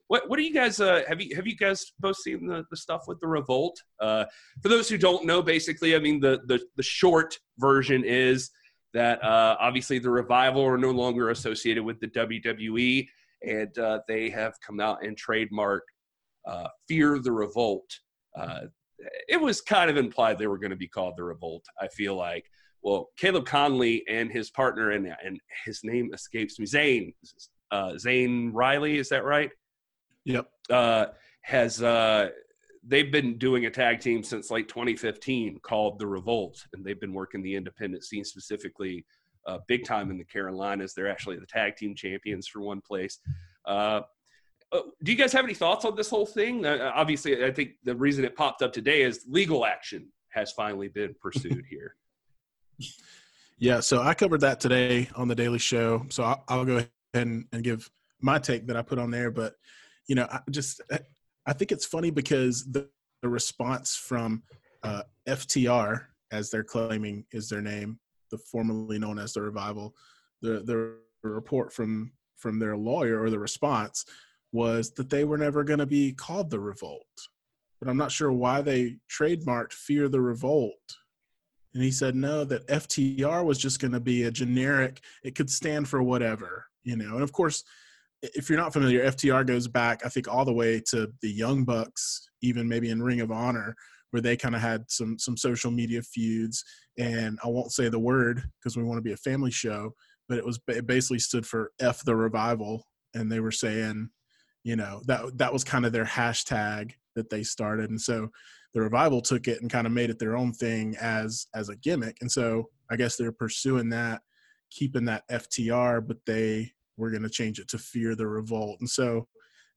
What are you guys have you guys both seen the stuff with the Revolt? For those who don't know, basically, I mean, the short version is that obviously the Revival are no longer associated with the WWE, and they have come out and trademarked Fear the Revolt. It was kind of implied they were going to be called the Revolt, I feel like. Well, Caleb Conley and his partner, and his name escapes me, Zane Riley, is that right? Yep. They've been doing a tag team since like 2015 called the Revolt, and they've been working the independent scene specifically big time in the Carolinas. They're actually the tag team champions for one place. Do you guys have any thoughts on this whole thing? Obviously, I think the reason it popped up today is legal action has finally been pursued here. Yeah, so I covered that today on the Daily Show. So I'll go ahead and give my take that I put on there, but you know, I think it's funny because the response from FTR, as they're claiming is their name, the formerly known as the Revival, the report from their lawyer or the response was that they were never going to be called The Revolt. But I'm not sure why they trademarked Fear the Revolt. And he said, no, that FTR was just going to be a generic, it could stand for whatever, you know. And of course, if you're not familiar, FTR goes back, I think, all the way to the Young Bucks, even maybe in Ring of Honor, where they kind of had some social media feuds. And I won't say the word because we want to be a family show, but it basically stood for F the Revival. And they were saying, you know, that was kind of their hashtag that they started. And so the Revival took it and kind of made it their own thing as a gimmick. And so I guess they're pursuing that, keeping that FTR, but they were going to change it to Fear the Revolt. And so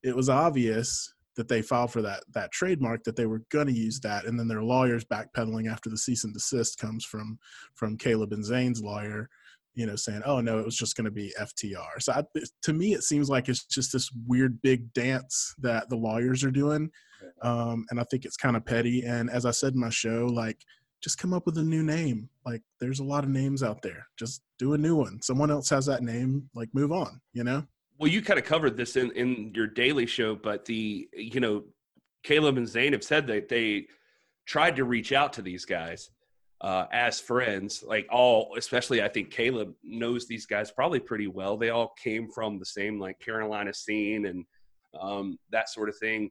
it was obvious that they filed for that trademark, that they were going to use that. And then their lawyers backpedaling after the cease and desist comes from Caleb and Zane's lawyer, you know, saying, oh no, it was just going to be FTR. So to me, it seems like it's just this weird big dance that the lawyers are doing. And I think it's kind of petty. And as I said in my show, like, just come up with a new name. Like, there's a lot of names out there. Just do a new one. Someone else has that name. Like, move on, you know? Well, you kind of covered this in your daily show, but you know, Caleb and Zane have said that they tried to reach out to these guys. As friends, like especially I think Caleb knows these guys probably pretty well. They all came from the same like Carolina scene and that sort of thing.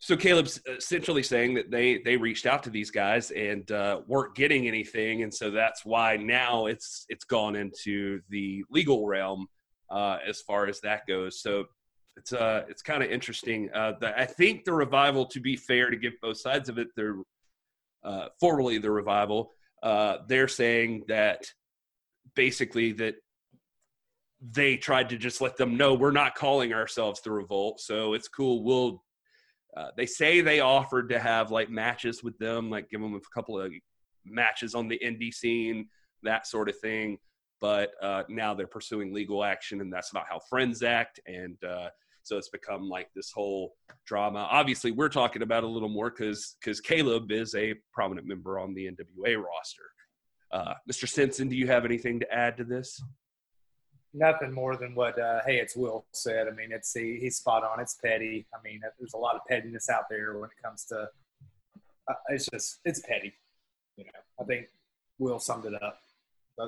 So Caleb's essentially saying that they reached out to these guys and weren't getting anything, and so that's why now it's gone into the legal realm as far as that goes. So it's kind of interesting. I think the Revival, to be fair, to give both sides of it, they're formerly the Revival, they're saying that basically that they tried to just let them know we're not calling ourselves the Revolt, so it's cool. We'll they say they offered to have like matches with them, like give them a couple of matches on the indie scene, that sort of thing. But now they're pursuing legal action, and that's not how friends act. And so it's become like this whole drama. Obviously, we're talking about a little more because Caleb is a prominent member on the NWA roster. Mr. Stinson, do you have anything to add to this? Nothing more than what Hey It's Will said. I mean, he's spot on. It's petty. I mean, there's a lot of pettiness out there when it comes to it's petty. You know, I think Will summed it up.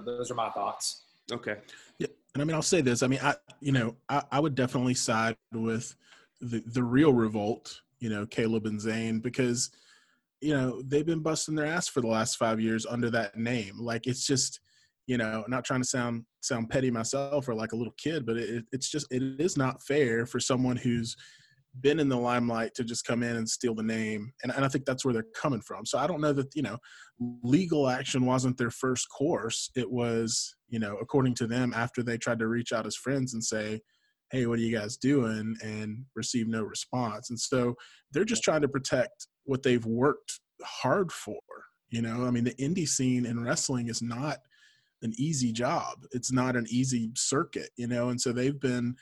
Those are my thoughts. Okay. Yeah. And I mean, I'll say this. I mean, I would definitely side with the real Revolt, you know, Caleb and Zane, because, you know, they've been busting their ass for the last 5 years under that name. Like, it's just, you know, not trying to sound petty myself or like a little kid, but it is not fair for someone who's been in the limelight to just come in and steal the name. And I think that's where they're coming from. So I don't know that, you know, legal action wasn't their first course. It was, you know, according to them, after they tried to reach out as friends and say, hey, what are you guys doing? And receive no response. And so they're just trying to protect what they've worked hard for. You know, I mean, the indie scene in wrestling is not an easy job. It's not an easy circuit, you know? And so they've been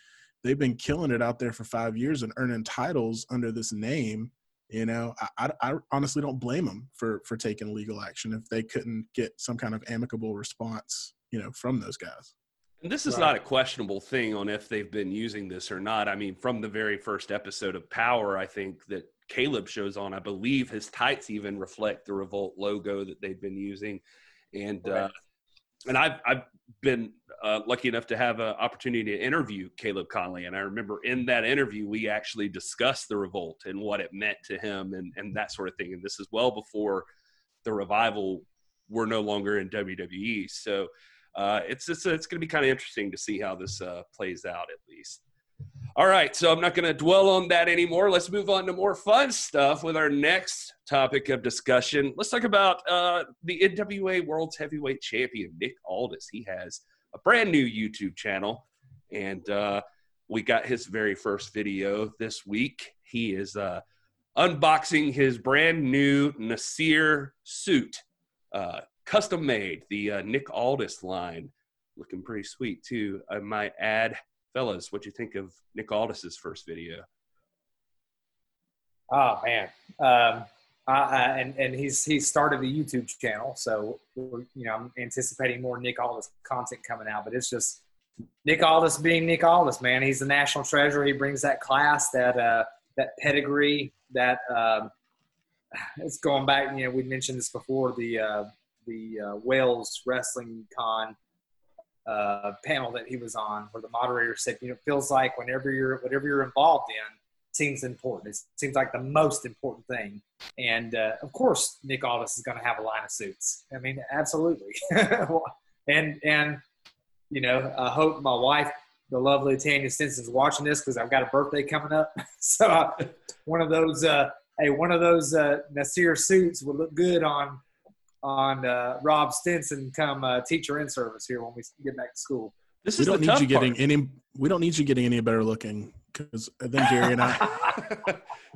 killing it out there for 5 years and earning titles under this name. You know, I honestly don't blame them for taking legal action if they couldn't get some kind of amicable response, you know, from those guys. And this is not a questionable thing on if they've been using this or not. I mean, from the very first episode of Power, I think that Caleb shows on, I believe his tights even reflect the Revolt logo that they've been using. And, and I've been lucky enough to have an opportunity to interview Caleb Conley. And I remember in that interview, we actually discussed the Revolt and what it meant to him and that sort of thing. And this is well before the Revival were no longer in WWE. So it's going to be kind of interesting to see how this plays out, at least. All right, so I'm not going to dwell on that anymore. Let's move on to more fun stuff with our next topic of discussion. Let's talk about the NWA World's Heavyweight Champion, Nick Aldis. He has a brand new YouTube channel, and we got his very first video this week. He is unboxing his brand new Nasir suit, custom made, the Nick Aldis line. Looking pretty sweet, too, I might add. Fellas, what do you think of Nick Aldis's first video? Oh man, and he started the YouTube channel, so you know I'm anticipating more Nick Aldis content coming out. But it's just Nick Aldis being Nick Aldis, man. He's the national treasure. He brings that class, that pedigree, that it's going back. You know, we mentioned this before, the Wales Wrestling Con panel that he was on, where the moderator said, you know, it feels like whatever you're involved in seems important. It seems like the most important thing. And of course, Nick Aldis is going to have a line of suits. I mean, absolutely. and you know, I hope my wife, the lovely Tanya Stinson, is watching this, because I've got a birthday coming up. So one of those Nasir suits would look good on Rob Stinson come teacher in service here when we get back to school. We don't need you getting any better looking, because then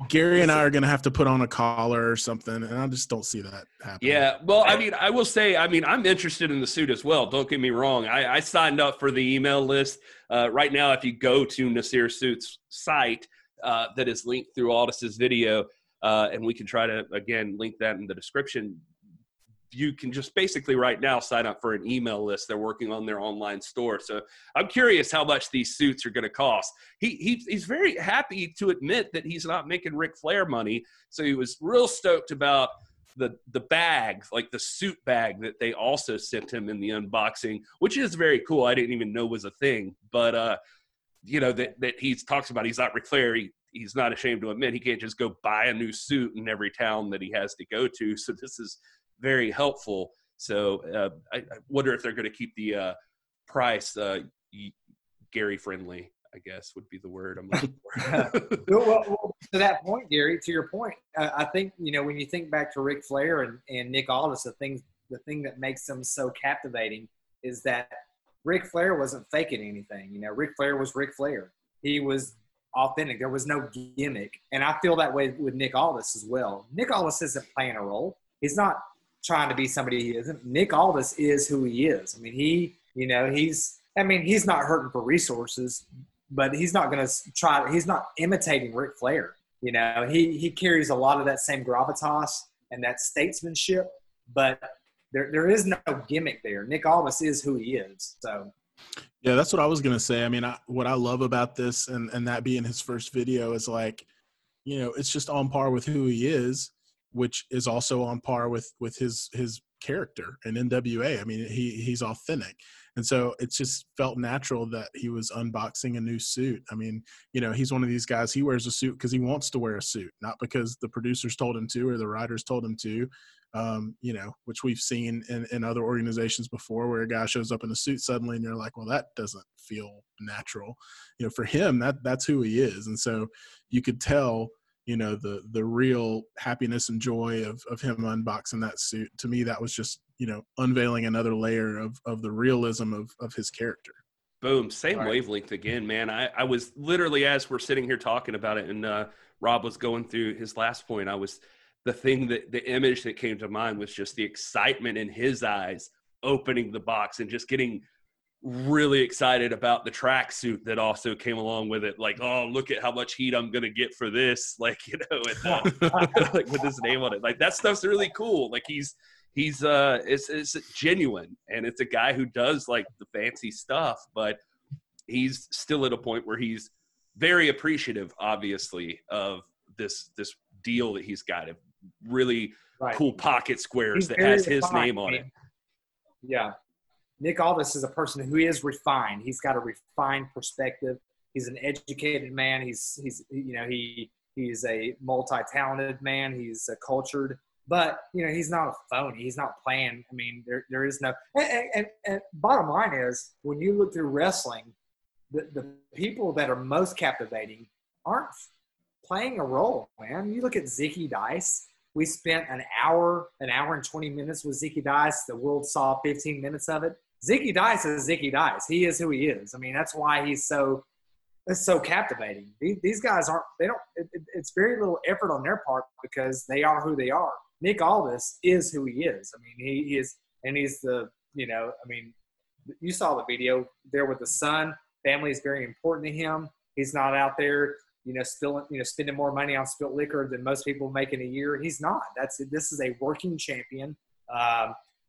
Gary and I are going to have to put on a collar or something, and I just don't see that happening. Yeah, well, I mean, I will say, I mean, I'm interested in the suit as well. Don't get me wrong. I signed up for the email list. Right now, if you go to Nasir Suits' site that is linked through Aldis's video, and we can try to, again, link that in the description, you can just basically right now sign up for an email list. They're working on their online store. So I'm curious how much these suits are going to cost. He's very happy to admit that he's not making Ric Flair money. So he was real stoked about the bag, like the suit bag that they also sent him in the unboxing, which is very cool. I didn't even know was a thing, but you know, that he talks about, he's not Ric Flair. He's not ashamed to admit he can't just go buy a new suit in every town that he has to go to. So this is very helpful. So I wonder if they're going to keep the price Gary friendly, I guess would be the word I'm looking for. well, to that point, Gary, to your point, I think, you know, when you think back to Ric Flair and Nick Aldis, the thing that makes them so captivating is that Ric Flair wasn't faking anything. You know, Ric Flair was Ric Flair. He was authentic. There was no gimmick. And I feel that way with Nick Aldis as well. Nick Aldis isn't playing a role. He's not trying to be somebody he isn't. Nick Aldis is who he is. I mean, he's not hurting for resources, but he's not going to try – he's not imitating Ric Flair. You know, he carries a lot of that same gravitas and that statesmanship, but there is no gimmick there. Nick Aldis is who he is. So, yeah, that's what I was going to say. I mean, what I love about this and that being his first video is, like, you know, it's just on par with who he is, which is also on par with his character in NWA. I mean, he's authentic. And so it just felt natural that he was unboxing a new suit. I mean, you know, he's one of these guys, he wears a suit because he wants to wear a suit, not because the producers told him to or the writers told him to, you know, which we've seen in other organizations before, where a guy shows up in a suit suddenly and you're like, well, that doesn't feel natural. You know, for him, that's who he is. And so you could tell, you know, the real happiness and joy of him unboxing that suit. To me, that was just, you know, unveiling another layer of the realism of his character. Boom. Same wavelength again, man. I was literally, as we're sitting here talking about it and Rob was going through his last point, the image that came to mind was just the excitement in his eyes, opening the box and just getting really excited about the tracksuit that also came along with it. Like, oh, look at how much heat I'm gonna get for this. Like, you know, like with his name on it. Like, that stuff's really cool. Like, he's it's genuine, and it's a guy who does like the fancy stuff, but he's still at a point where he's very appreciative, obviously, of this deal that he's got. Of really cool pocket squares that has his name on it. Yeah. Nick Aldis is a person who is refined. He's got a refined perspective. He's an educated man. He's you know, he's a multi-talented man. He's cultured, but, you know, he's not a phony. He's not playing. I mean, there is no. And bottom line is, when you look through wrestling, the people that are most captivating aren't playing a role, man. You look at Zicky Dice. We spent an hour and 20 minutes with Zicky Dice. The world saw 15 minutes of it. Zicky Dice is Zicky Dice. He is who he is. I mean, that's why it's so captivating. These guys it's very little effort on their part, because they are who they are. Nick Aldis is who he is. I mean, he is, and he's the, you know, I mean, you saw the video there with the son. Family is very important to him. He's not out there, you know, spending more money on spilt liquor than most people make in a year. He's not. This is a working champion.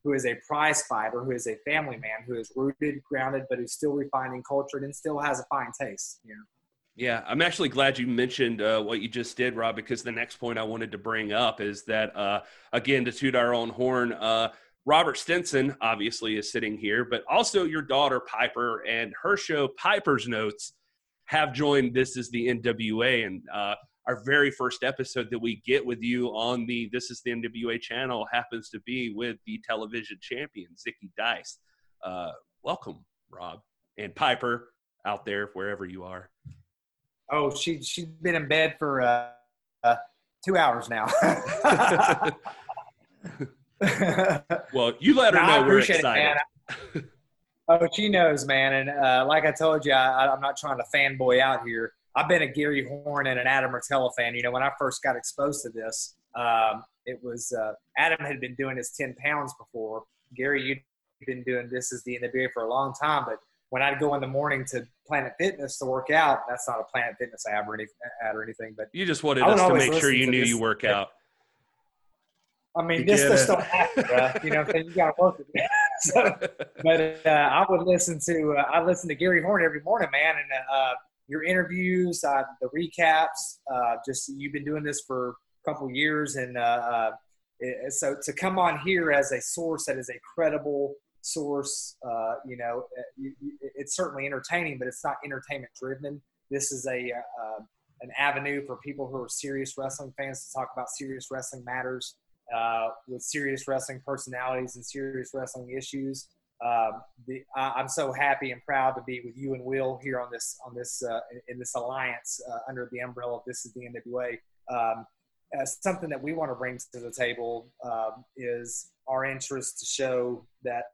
who is a prize fighter, who is a family man, who is rooted, grounded, but who's still refined and cultured and still has a fine taste, you know? Yeah, I'm actually glad you mentioned what you just did, Rob, because the next point I wanted to bring up is that, again, to toot our own horn, Robert Stinson obviously is sitting here, but also your daughter, Piper, and her show, Piper's Notes, have joined This Is The NWA, and our very first episode that we get with you on the This Is The NWA channel happens to be with the television champion, Zicky Dice. Welcome, Rob, and Piper out there, wherever you are. Oh, she's been in bed for 2 hours now. Well, you let her know we're excited. It, oh, she knows, man. And like I told you, I'm not trying to fanboy out here. I've been a Gary Horton and an Adam Rotella fan. You know, when I first got exposed to this, it was Adam had been doing his 10 pounds before. Gary, you've been doing This Is the NWA for a long time, but when I'd go in the morning to Planet Fitness to work out, that's not a Planet Fitness ad or anything, but you just wanted us to make sure you knew you work out. I mean, this just don't happen, bro. You know what I'm saying? You got to work with me. So, but I would listen to Gary Horton every morning, man, and your interviews, the recaps, just you've been doing this for a couple years, and so to come on here as a source that is a credible source, you know, it's certainly entertaining, but it's not entertainment driven. This is an avenue for people who are serious wrestling fans to talk about serious wrestling matters with serious wrestling personalities and serious wrestling issues. I'm so happy and proud to be with you and Will here in this alliance under the umbrella of This Is the NWA. Something that we want to bring to the table is our interest to show that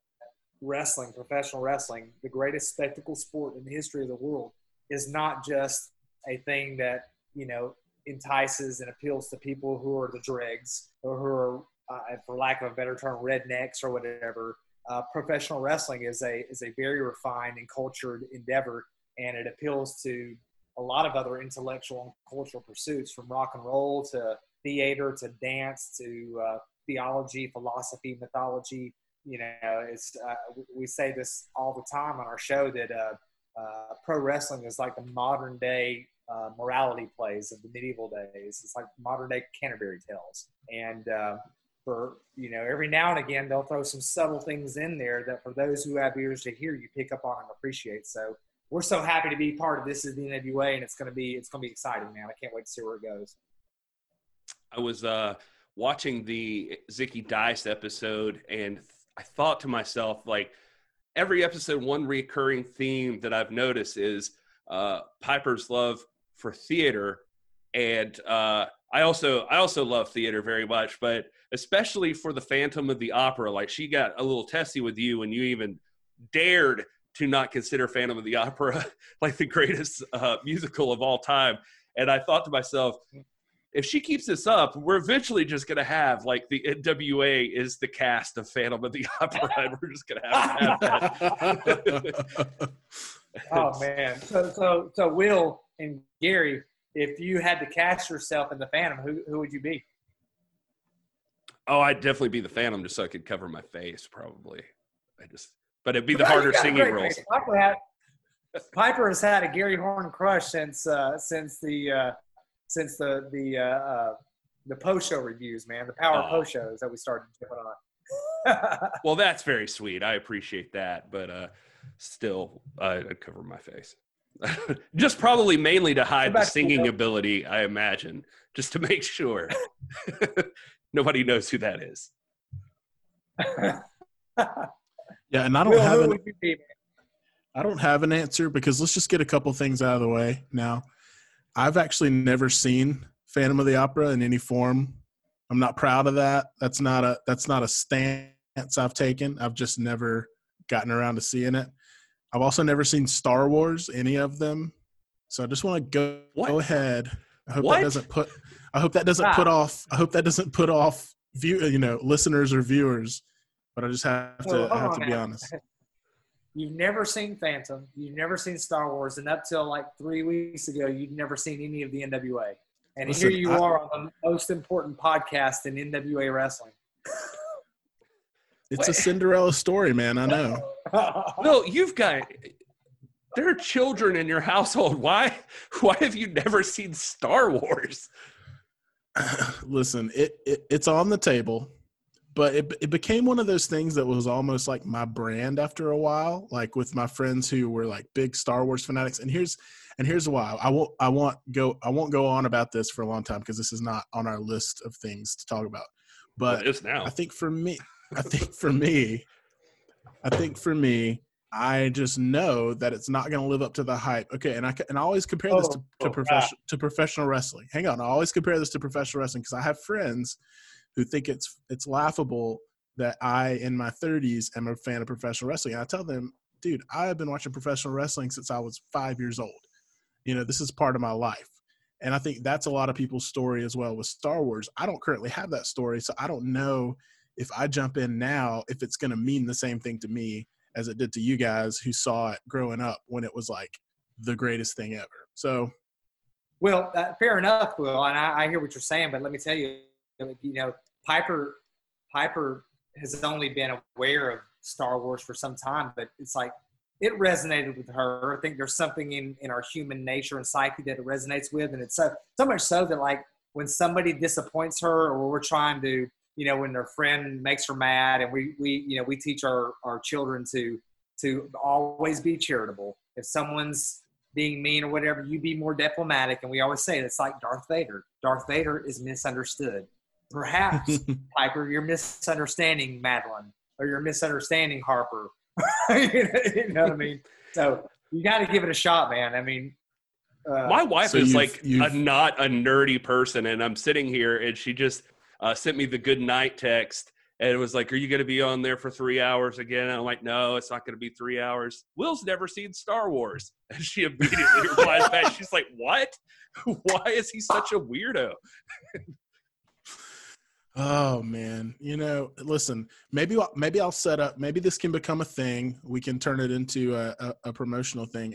wrestling, professional wrestling, the greatest spectacle sport in the history of the world, is not just a thing that, you know, entices and appeals to people who are the dregs or who are, for lack of a better term, rednecks or whatever. Professional wrestling is a very refined and cultured endeavor, and it appeals to a lot of other intellectual and cultural pursuits, from rock and roll to theater to dance to theology, philosophy, mythology. You know, it's we say this all the time on our show that pro wrestling is like the modern day morality plays of the medieval days. It's like modern day Canterbury Tales, and for, you know, every now and again they'll throw some subtle things in there that for those who have ears to hear, you pick up on and appreciate. So we're so happy to be part of This Is the NWA, and it's gonna be exciting, man. I can't wait to see where it goes. I was watching the Zicky Dice episode, and I thought to myself, like, every episode, one recurring theme that I've noticed is Piper's love for theater, and I also love theater very much, but especially for the Phantom of the Opera. Like, she got a little testy with you, and you even dared to not consider Phantom of the Opera like the greatest musical of all time. And I thought to myself, if she keeps this up, we're eventually just going to have, like, the NWA is the cast of Phantom of the Opera, and we're just going to have that. Oh, man. So Will and Gary, if you had to cast yourself in the Phantom, who would you be? Oh, I'd definitely be the Phantom, just so I could cover my face, probably. But it'd be the harder singing roles. Piper has had a Gary Horton crush since the post-show reviews, man, the power post-shows that we started doing on. Well, that's very sweet. I appreciate that, but still, I'd cover my face. Just probably mainly to hide the singing ability, I imagine, just to make sure nobody knows who that is. Yeah, and I don't have an answer, because let's just get a couple things out of the way now. I've actually never seen Phantom of the Opera in any form. I'm not proud of that. That's not a stance I've taken. I've just never gotten around to seeing it. I've also never seen Star Wars, any of them. So I just want to go ahead. I hope that doesn't put off listeners or viewers. But I just have to be honest. You've never seen Phantom. You've never seen Star Wars. And up till like 3 weeks ago, you'd never seen any of the NWA. And listen, here you are on the most important podcast in NWA wrestling. It's a Cinderella story, man. I know. No, you've got – there are children in your household. Why have you never seen Star Wars? Listen, it's on the table, but it became one of those things that was almost like my brand after a while, like with my friends who were like big Star Wars fanatics. And here's why I won't go on about this for a long time, because this is not on our list of things to talk about. But well, it is now. I think for me, I just know that it's not going to live up to the hype. Okay, and I always compare this to professional wrestling. Hang on, I always compare this to professional wrestling because I have friends who think it's laughable that I, in my 30s, am a fan of professional wrestling. And I tell them, dude, I have been watching professional wrestling since I was 5 years old. You know, this is part of my life. And I think that's a lot of people's story as well with Star Wars. I don't currently have that story, so I don't know if I jump in now, if it's going to mean the same thing to me as it did to you guys who saw it growing up when it was like the greatest thing ever. So, well, fair enough, Will, and I hear what you're saying, but let me tell you, Piper has only been aware of Star Wars for some time, but it's like it resonated with her. I think there's something in our human nature and psyche that it resonates with, and it's so much so that like when somebody disappoints her, or we're trying to, when their friend makes her mad, and we teach our children to always be charitable. If someone's being mean or whatever, you be more diplomatic. And we always say it's like Darth Vader. Darth Vader is misunderstood. Perhaps, Piper, you're misunderstanding Madeline, or you're misunderstanding Harper. You know what I mean? So you got to give it a shot, man. I mean, my wife is like not a nerdy person, and I'm sitting here, and she just sent me the good night text, and it was like, are you going to be on there for 3 hours again? And I'm like, no, it's not going to be 3 hours. Will's never seen Star Wars. And she immediately replies back. She's like, what? Why is he such a weirdo? Oh, man. Listen, maybe I'll set up, maybe this can become a thing. We can turn it into a promotional thing.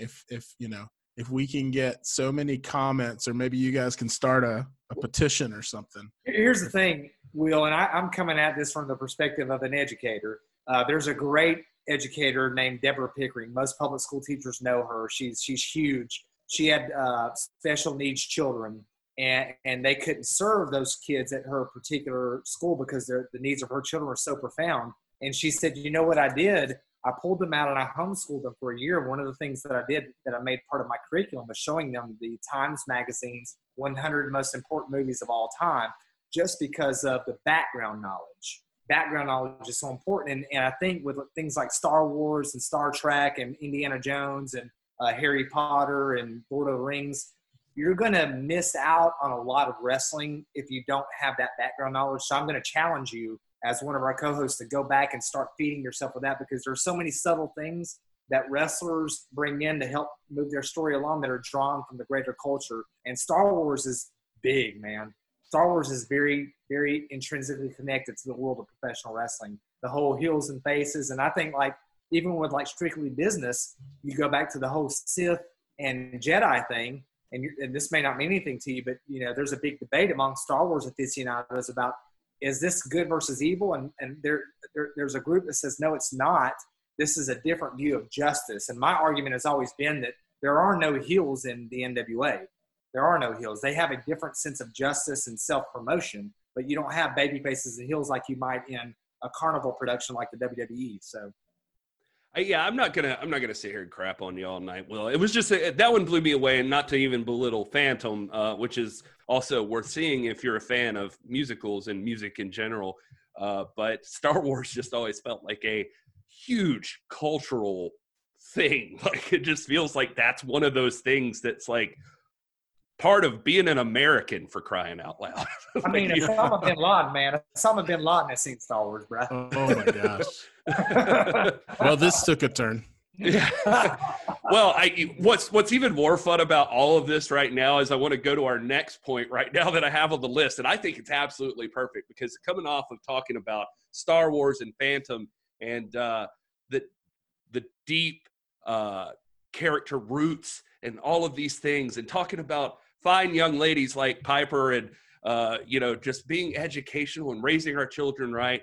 If we can get so many comments, or maybe you guys can start a petition or something. Here's the thing, Will, and I'm coming at this from the perspective of an educator. There's a great educator named Deborah Pickering. Most public school teachers know her. She's huge. She had special needs children, and they couldn't serve those kids at her particular school because the needs of her children were so profound. And she said, you know what I did? I pulled them out and I homeschooled them for a year. One of the things that I did that I made part of my curriculum was showing them the Times magazine's 100 most important movies of all time, just because of the background knowledge. Background knowledge is so important. And I think with things like Star Wars and Star Trek and Indiana Jones and Harry Potter and Lord of the Rings, you're going to miss out on a lot of wrestling if you don't have that background knowledge. So I'm going to challenge you as one of our co-hosts to go back and start feeding yourself with that, because there are so many subtle things that wrestlers bring in to help move their story along that are drawn from the greater culture. And Star Wars is big, man. Star Wars is very, very intrinsically connected to the world of professional wrestling, the whole heels and faces. And I think like, even with like Strictly Business, you go back to the whole Sith and Jedi thing, and this may not mean anything to you, but there's a big debate among Star Wars aficionados about, is this good versus evil? And there's a group that says, no, it's not. This is a different view of justice. And my argument has always been that there are no heels in the NWA. There are no heels. They have a different sense of justice and self-promotion, but you don't have baby faces and heels like you might in a carnival production like the WWE. So. Yeah, I'm not gonna sit here and crap on you all night, Will. It was just that one blew me away, and not to even belittle Phantom, which is also worth seeing if you're a fan of musicals and music in general. But Star Wars just always felt like a huge cultural thing. Like, it just feels like that's one of those things that's like part of being an American, for crying out loud. Like, I mean, Osama bin Laden, man. Osama bin Laden has seen Star Wars, bro. Oh my gosh. Well, this took a turn. Yeah. Well, what's even more fun about all of this right now is I want to go to our next point right now that I have on the list, and I think it's absolutely perfect, because coming off of talking about Star Wars and Phantom and the deep character roots and all of these things, and talking about fine young ladies like Piper and just being educational and raising our children right,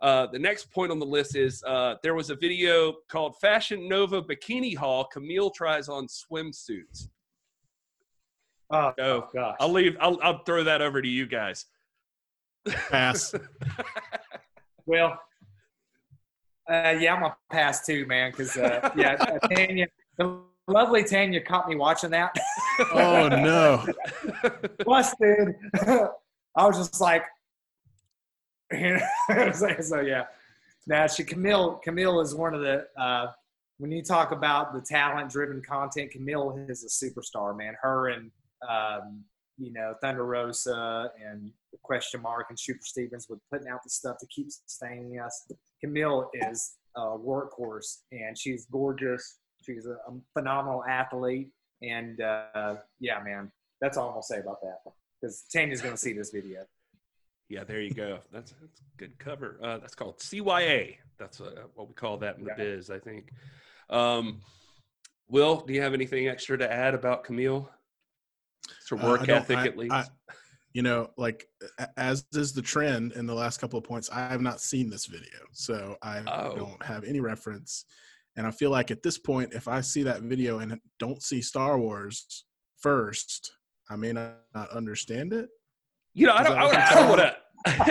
The next point on the list is there was a video called Fashion Nova Bikini Haul. Camille tries on swimsuits. Oh, so gosh. I'll throw that over to you guys. Pass. Well, yeah, I'm going to pass too, man, because, yeah, Tanya, the lovely Tanya caught me watching that. Oh, no. Busted. I was just like, you know, so, yeah. Now, Camille is one of the when you talk about the talent-driven content, Camille is a superstar, man. Her and, you know, Thunder Rosa and Question Mark and Super Stevens with putting out the stuff to keep sustaining us. Camille is a workhorse, and she's gorgeous. She's a phenomenal athlete. And, yeah, man, that's all I'm going to say about that because Tanya's going to see this video. Yeah, there you go. That's a good cover. That's called CYA. That's what we call that in the biz, I think. Will, do you have anything extra to add about Camille? It's her work ethic, at least. You know, like, as is the trend in the last couple of points, I have not seen this video. So I don't have any reference. And I feel like at this point, if I see that video and don't see Star Wars first, I may not understand it. You know, I don't want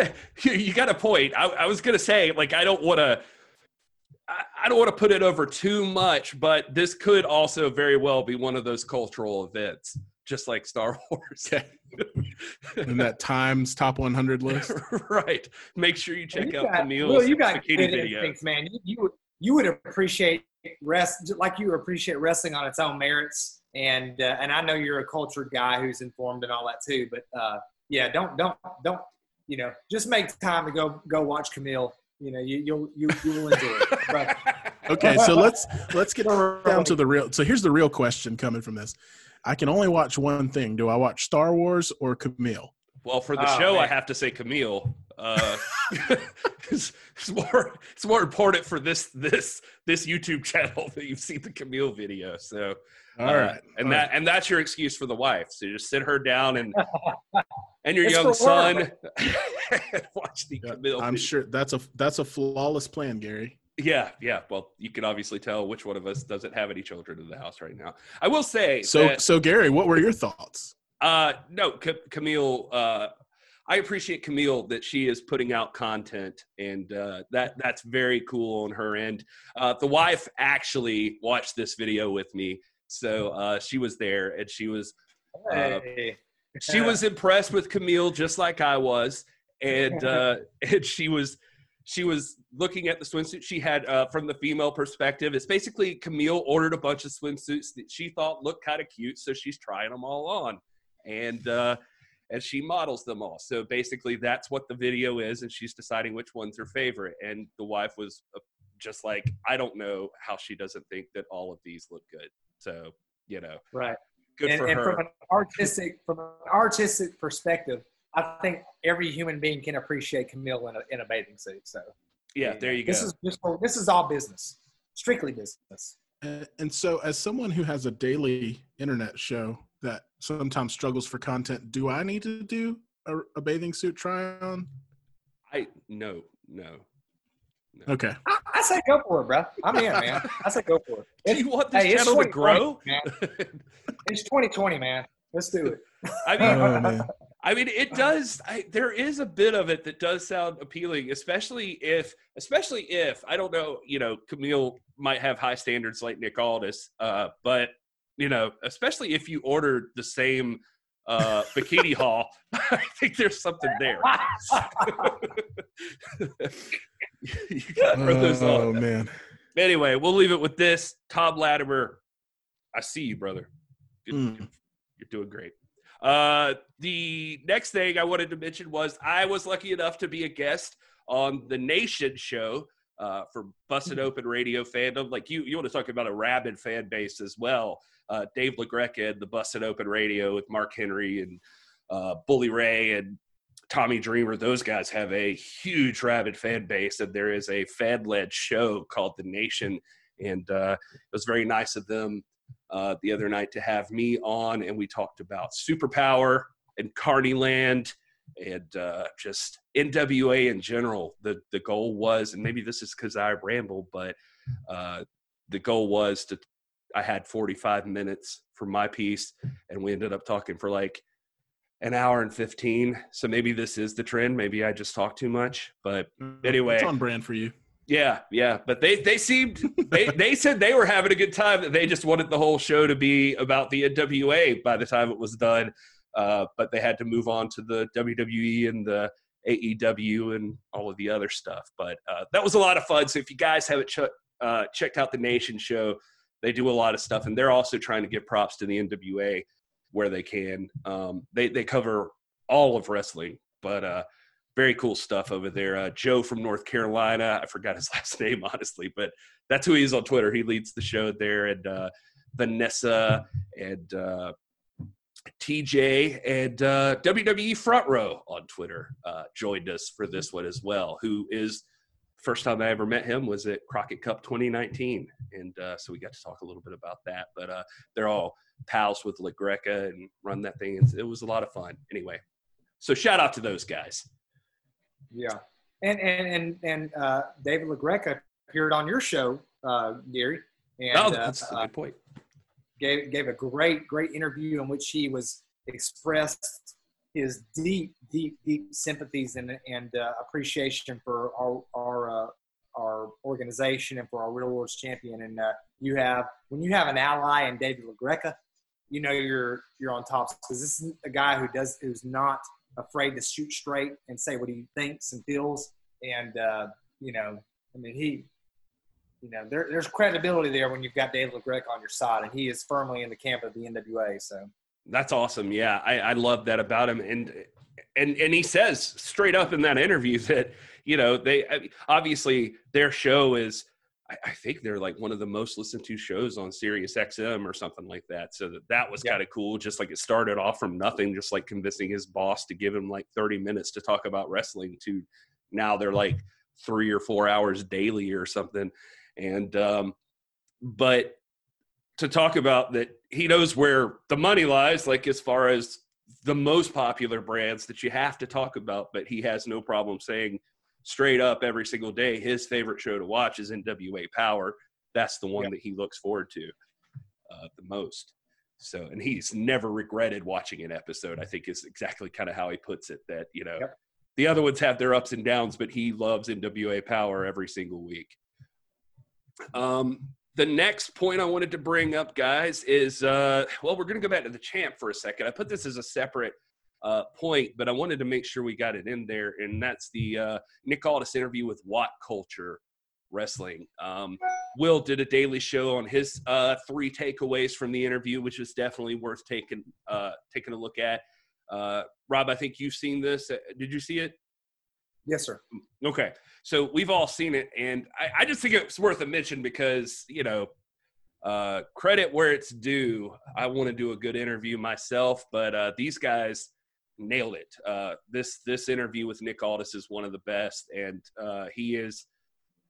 to – you got a point. I was going to say, like, I don't want to put it over too much, but this could also very well be one of those cultural events, just like Star Wars. And that Times Top 100 list. Right. Make sure you check out Camille's bikini video. Well, you got good instincts, man. You would appreciate like you appreciate wrestling on its own merits, and I know you're a cultured guy who's informed and all that too. But yeah, don't you know? Just make time to go watch Camille. You know, you will enjoy it. But. Okay, so let's get down to the real. So here's the real question coming from this. I can only watch one thing. Do I watch Star Wars or Camille? Well, for the show, man. I have to say Camille. It's more important for this YouTube channel that you've seen the Camille video. So, all right, and that's your excuse for the wife. So you just sit her down and your young son and watch the Camille. I'm sure that's a flawless plan, Gary. Yeah. Well, you can obviously tell which one of us doesn't have any children in the house right now. I will say. So Gary, what were your thoughts? No, Camille. I appreciate Camille that she is putting out content, and that's very cool on her end. The wife actually watched this video with me, so she was there, and she was she was impressed with Camille just like I was, and she was looking at the swimsuit she had from the female perspective. It's basically Camille ordered a bunch of swimsuits that she thought looked kind of cute, so she's trying them all on, and she models them all. So basically that's what the video is, and she's deciding which one's her favorite. And the wife was just like, I don't know how she doesn't think that all of these look good. So, you know, right. Good for her. And from an artistic perspective, I think every human being can appreciate Camille in a bathing suit. So yeah, there you go. This is all business, strictly business. And so as someone who has a daily internet show that sometimes struggles for content, do I need to do a bathing suit try-on? No. Okay. I say go for it, bro. I'm in, man. I say go for it. Do you want this channel to grow? Man. It's 2020, man. Let's do it. I mean, it does. There is a bit of it that does sound appealing, especially if I don't know. You know, Camille might have high standards like Nick Aldis, but. You know, especially if you ordered the same bikini haul, I think there's something there. You gotta throw those on. Oh man. Anyway, we'll leave it with this. Tom Latimer, I see you, brother. You're doing great. The next thing I wanted to mention was I was lucky enough to be a guest on the Nation show. For Busted Open Radio fandom, like you want to talk about a rabid fan base as well. Dave LaGreca and the Busted Open Radio with Mark Henry and Bully Ray and Tommy Dreamer. Those guys have a huge rabid fan base, and there is a fan-led show called The Nation, and it was very nice of them the other night to have me on, and we talked about Superpower and Carnyland and just NWA in general. The goal was, and maybe this is because I ramble, but the goal was to, I had 45 minutes for my piece, and we ended up talking for like an hour and 15. So maybe this is the trend. Maybe I just talk too much, but anyway, it's on brand for you. Yeah. Yeah. But they seemed, they said they were having a good time, that they just wanted the whole show to be about the NWA by the time it was done. But they had to move on to the WWE and the AEW and all of the other stuff. But that was a lot of fun. So if you guys haven't checked out the Nation show, they do a lot of stuff, and they're also trying to give props to the NWA where they can. They cover all of wrestling, but very cool stuff over there. Joe from North Carolina, I forgot his last name, honestly, but that's who he is on Twitter. He leads the show there, and Vanessa and TJ and WWE Front Row on Twitter joined us for this one as well, who is – first time I ever met him was at Crockett Cup 2019. And so we got to talk a little bit about that. But they're all pals with La Greca and run that thing. It was a lot of fun. Anyway, so shout out to those guys. Yeah. And David La Greca appeared on your show, Gary. And, oh, that's a good point. Gave a great interview in which he was expressed his deep sympathies and appreciation for our organization and for our Real World's Champion. And when you have an ally in David La Greca, you know you're on top, because this is a guy who's not afraid to shoot straight and say what he thinks and feels. And there's credibility there when you've got David La Greca on your side, and he is firmly in the camp of the NWA. So. That's awesome. Yeah, I love that about him. And he says straight up in that interview that, you know, obviously their show is, I think they're like one of the most listened to shows on Sirius XM or something like that. So that was kind of cool. Just like it started off from nothing, just like convincing his boss to give him like 30 minutes to talk about wrestling, to now they're like 3 or 4 hours daily or something. And but to talk about that, he knows where the money lies, like as far as the most popular brands that you have to talk about, but he has no problem saying straight up every single day his favorite show to watch is NWA Power. That's the one that he looks forward to the most. So, and he's never regretted watching an episode, I think is exactly kind of how he puts it, that, you know, the other ones have their ups and downs, but he loves NWA Power every single week. The next point I wanted to bring up, guys, is, we're going to go back to the champ for a second. I put this as a separate point, but I wanted to make sure we got it in there, and that's the Nick Aldis interview with What Culture Wrestling. Will did a daily show on his 3 takeaways from the interview, which is definitely worth taking a look at. Rob, I think you've seen this. Did you see it? Yes, sir. Okay. So we've all seen it, and I just think it's worth a mention because, you know, credit where it's due. I want to do a good interview myself, but these guys nailed it. This interview with Nick Aldis is one of the best, and he is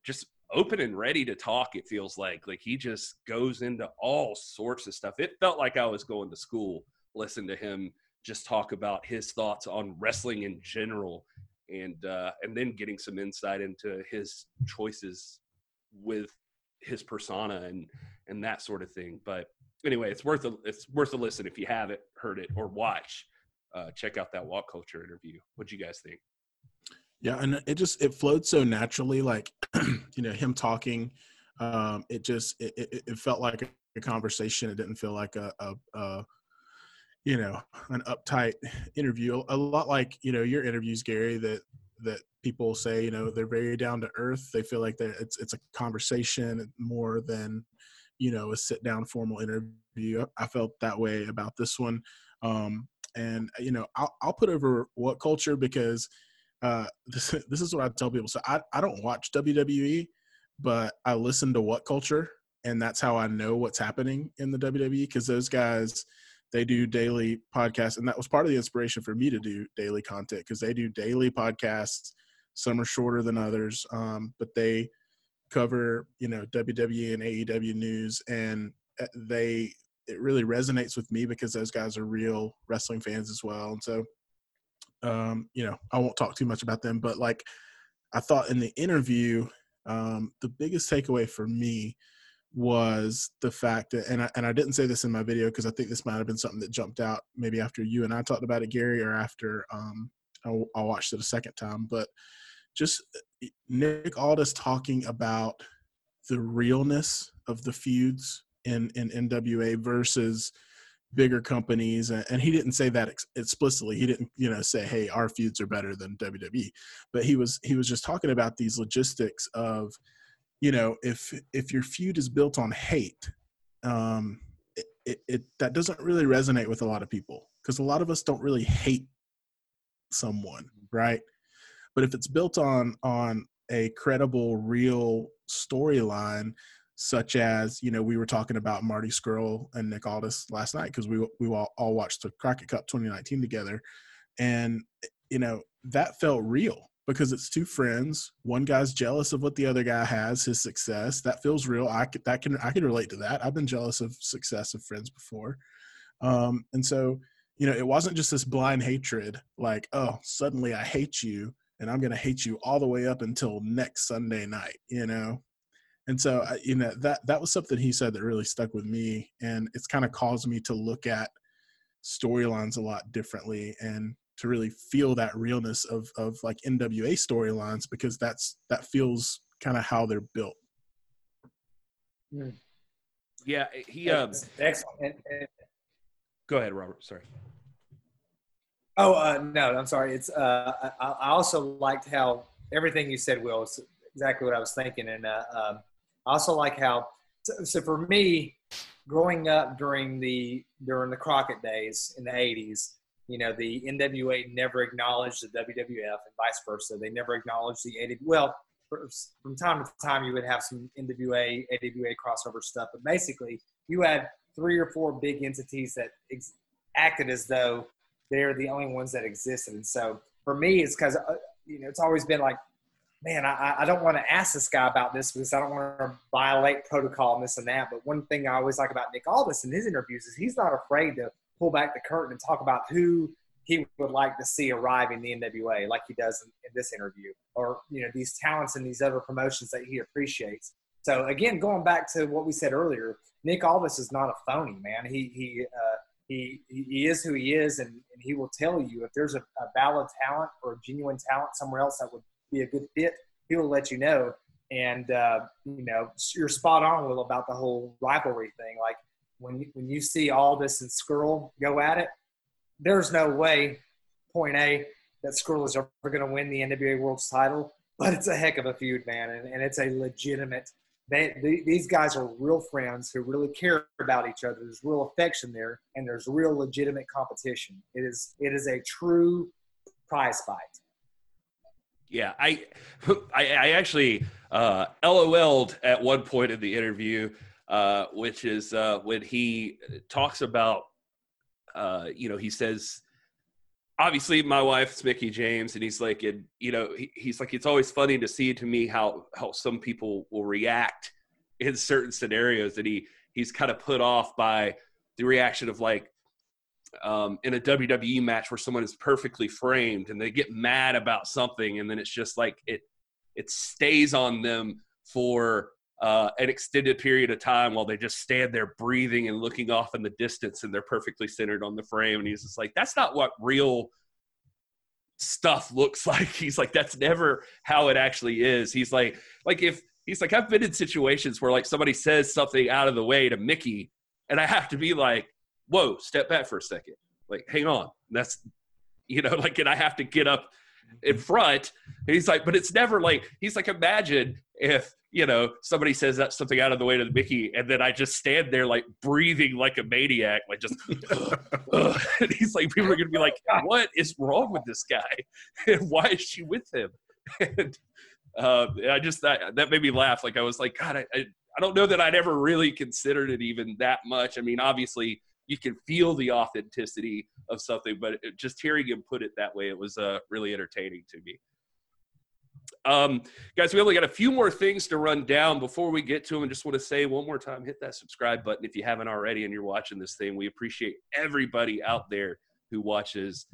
just open and ready to talk, it feels like. Like, he just goes into all sorts of stuff. It felt like I was going to school, listening to him just talk about his thoughts on wrestling in general. And then getting some insight into his choices with his persona and that sort of thing. But anyway, it's worth a listen if you haven't heard it or watch. Check out that Walk Culture interview. What'd you guys think? Yeah, and it flowed so naturally, like you know, him talking. It felt like a conversation. It didn't feel like a you know, an uptight interview, a lot like, you know, your interviews, Gary, that people say, you know, they're very down to earth. They feel like it's a conversation more than, you know, a sit down formal interview. I felt that way about this one. And, you know, I'll put over What Culture because this is what I tell people. So I don't watch WWE, but I listen to What Culture, and that's how I know what's happening in the WWE, because those guys – they do daily podcasts, and that was part of the inspiration for me to do daily content, because they do daily podcasts. Some are shorter than others, but they cover, you know, WWE and AEW news, and it really resonates with me because those guys are real wrestling fans as well. And so I won't talk too much about them, but like I thought in the interview, the biggest takeaway for me was the fact that, and I didn't say this in my video because I think this might have been something that jumped out maybe after you and I talked about it, Gary, or after I watched it a second time, but just Nick Aldis talking about the realness of the feuds in NWA versus bigger companies. And he didn't say that explicitly. He didn't, say, hey, our feuds are better than WWE, but he was just talking about these logistics of, if your feud is built on hate, that doesn't really resonate with a lot of people because a lot of us don't really hate someone, right? But if it's built on a credible, real storyline, such as, we were talking about Marty Scurll and Nick Aldis last night because we all watched the Crockett Cup 2019 together. And, that felt real because it's two friends. One guy's jealous of what the other guy has, his success. That feels real. I can relate to that. I've been jealous of success of friends before. And so, it wasn't just this blind hatred like, oh, suddenly I hate you and I'm going to hate you all the way up until next Sunday night, And so, that was something he said that really stuck with me, and it's kind of caused me to look at storylines a lot differently and to really feel that realness of like NWA storylines, because that feels kind of how they're built. Yeah, he excellent. And go ahead, Robert. Sorry. Oh no, I'm sorry. It's I also liked how everything you said, Will, is exactly what I was thinking, and I also like how, so for me, growing up during the Crockett days in the 80s, the NWA never acknowledged the WWF and vice versa. They never acknowledged the AEW. Well, from time to time, you would have some NWA, AEW crossover stuff, but basically you had three or four big entities that acted as though they're the only ones that existed. And so for me, it's because, it's always been like, man, I don't want to ask this guy about this because I don't want to violate protocol and this and that. But one thing I always like about Nick Aldis in his interviews is he's not afraid to pull back the curtain and talk about who he would like to see arrive in the NWA, like he does in this interview, or, these talents and these other promotions that he appreciates. So, again, going back to what we said earlier, Nick Aldis is not a phony, man. He is who he is, and he will tell you if there's a valid talent or a genuine talent somewhere else that would be a good fit, he will let you know. And you're spot on, Will, about the whole rivalry thing. Like when you see Aldis and Scurll go at it, there's no way, point A, that Scurll is ever going to win the NWA World's title. But it's a heck of a feud, man, and it's a legitimate. These guys are real friends who really care about each other. There's real affection there, and there's real legitimate competition. It is a true prize fight. Yeah, I actually LOL'd at one point in the interview, which is when he talks about, he says, obviously my wife's Mickie James, and he's like, and he's like, it's always funny to see to me how some people will react in certain scenarios that he's kind of put off by the reaction of like, in a WWE match where someone is perfectly framed and they get mad about something, and then it's just like it stays on them for an extended period of time while they just stand there breathing and looking off in the distance, and they're perfectly centered on the frame. And he's just like, that's not what real stuff looks like. He's like, that's never how it actually is. He's like if he's like, I've been in situations where like somebody says something out of the way to Mickie, and I have to be like, whoa, step back for a second. Like, hang on. That's, and I have to get up in front. And he's like, but it's never like, he's like, imagine if, somebody says that something out of the way to the Mickie, and then I just stand there like breathing like a maniac, like just, and he's like, people are going to be like, what is wrong with this guy? And why is she with him? And I just, that made me laugh. Like, I was like, God, I don't know that I'd ever really considered it even that much. I mean, obviously, you can feel the authenticity of something, but just hearing him put it that way, it was really entertaining to me. Guys, we only got a few more things to run down before we get to them. I just want to say one more time, hit that subscribe button if you haven't already and you're watching this thing. We appreciate everybody out there who watches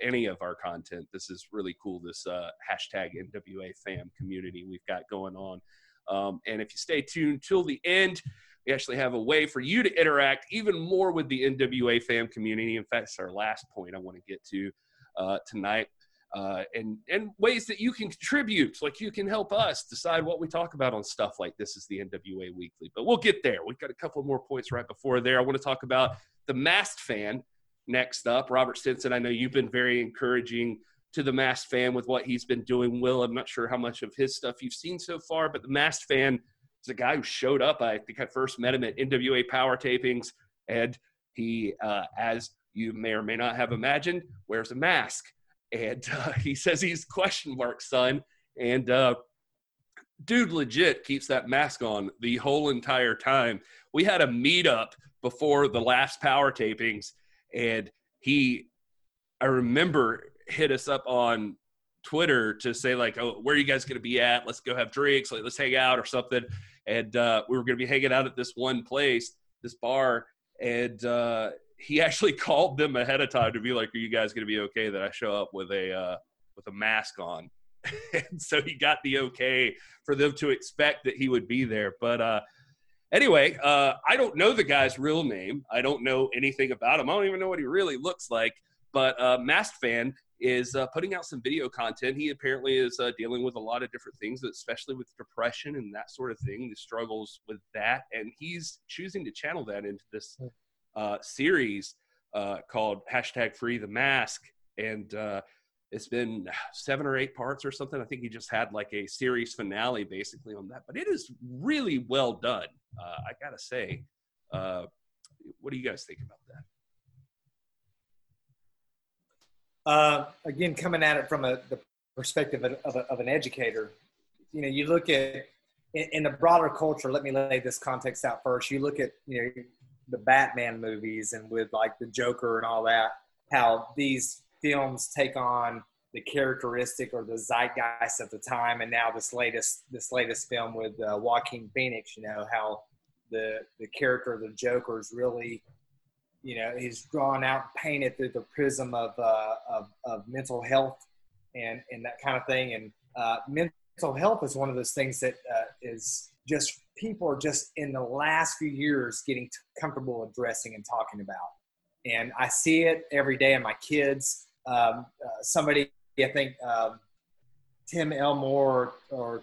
any of our content. This is really cool, this hashtag NWA fam community we've got going on. And if you stay tuned till the end, we actually have a way for you to interact even more with the NWA fam community. In fact, it's our last point I want to get to tonight. And ways that you can contribute, like you can help us decide what we talk about on stuff like This Is The NWA Weekly. But we'll get there. We've got a couple more points right before there. I want to talk about the Masked Fan next up. Robert Stinson, I know you've been very encouraging to the Masked Fan with what he's been doing. Will, I'm not sure how much of his stuff you've seen so far, but the Masked Fan is a guy who showed up. I think I first met him at NWA Power Tapings, and he, as you may or may not have imagined, wears a mask. And he says he's question mark, son. And dude legit keeps that mask on the whole entire time. We had a meetup before the last Power Tapings, and he, I remember, hit us up on Twitter to say, like, oh, where are you guys going to be at? Let's go have drinks. Like, let's hang out or something. And we were going to be hanging out at this one place, this bar, and he actually called them ahead of time to be like, are you guys going to be okay that I show up with a mask on? And so he got the okay for them to expect that he would be there. But anyway, I don't know the guy's real name. I don't know anything about him. I don't even know what he really looks like. But Masked Fan is putting out some video content. He apparently is dealing with a lot of different things, especially with depression and that sort of thing, the struggles with that. And he's choosing to channel that into this series called hashtag Free the Mask, and it's been 7 or 8 parts or something. I think he just had like a series finale basically on that, but it is really well done. I gotta say, what do you guys think about that? Again, coming at it from the perspective of an educator, you know, you look at in the broader culture. Let me lay this context out first. You look at, you know, the Batman movies and with like the Joker and all that, how these films take on the characteristic or the zeitgeist of the time. And now this latest film with Joaquin Phoenix, you know, how the character of the Joker is really, you know, he's drawn out, painted through the prism of mental health and that kind of thing. And mental health is one of those things that is just, people are just in the last few years getting comfortable addressing and talking about. And I see it every day in my kids. Somebody, I think Tim Elmore or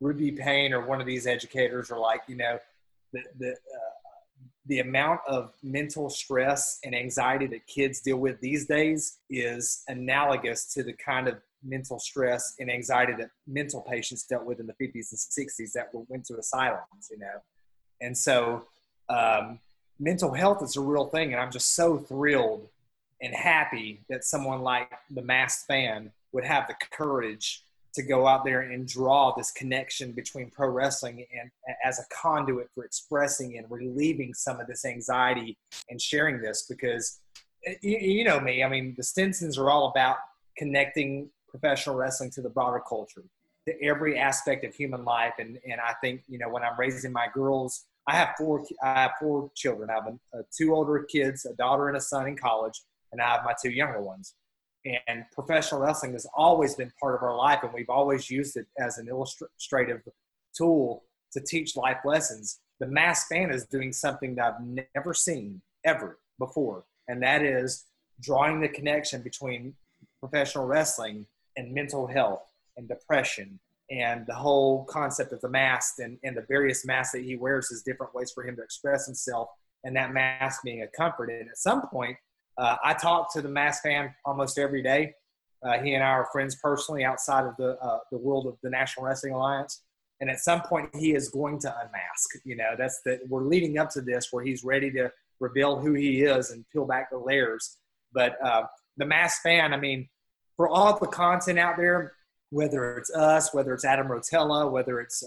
Ruby Payne or one of these educators are like, you know, the amount of mental stress and anxiety that kids deal with these days is analogous to the kind of mental stress and anxiety that mental patients dealt with in the 50s and 60s that went to asylums, you know. And so mental health is a real thing, and I'm just so thrilled and happy that someone like the Masked Fan would have the courage to go out there and draw this connection between pro wrestling and as a conduit for expressing and relieving some of this anxiety and sharing this, because you know me, I mean, the Stinsons are all about connecting professional wrestling to the broader culture, to every aspect of human life. And I think, you know, when I'm raising my girls, I have four children. I have two older kids, a daughter and a son in college, and I have my 2 younger ones. And professional wrestling has always been part of our life, and we've always used it as an illustrative tool to teach life lessons. The Masked Fan is doing something that I've never seen ever before, and that is drawing the connection between professional wrestling and mental health and depression and the whole concept of the mask and the various masks that he wears is different ways for him to express himself, and that mask being a comfort. And at some point, I talk to the Masked Fan almost every day. He and I are friends personally outside of the world of the National Wrestling Alliance. And at some point he is going to unmask, you know, we're leading up to this where he's ready to reveal who he is and peel back the layers. But, the Masked Fan, I mean, for all the content out there, whether it's us, whether it's Adam Rotella, whether it's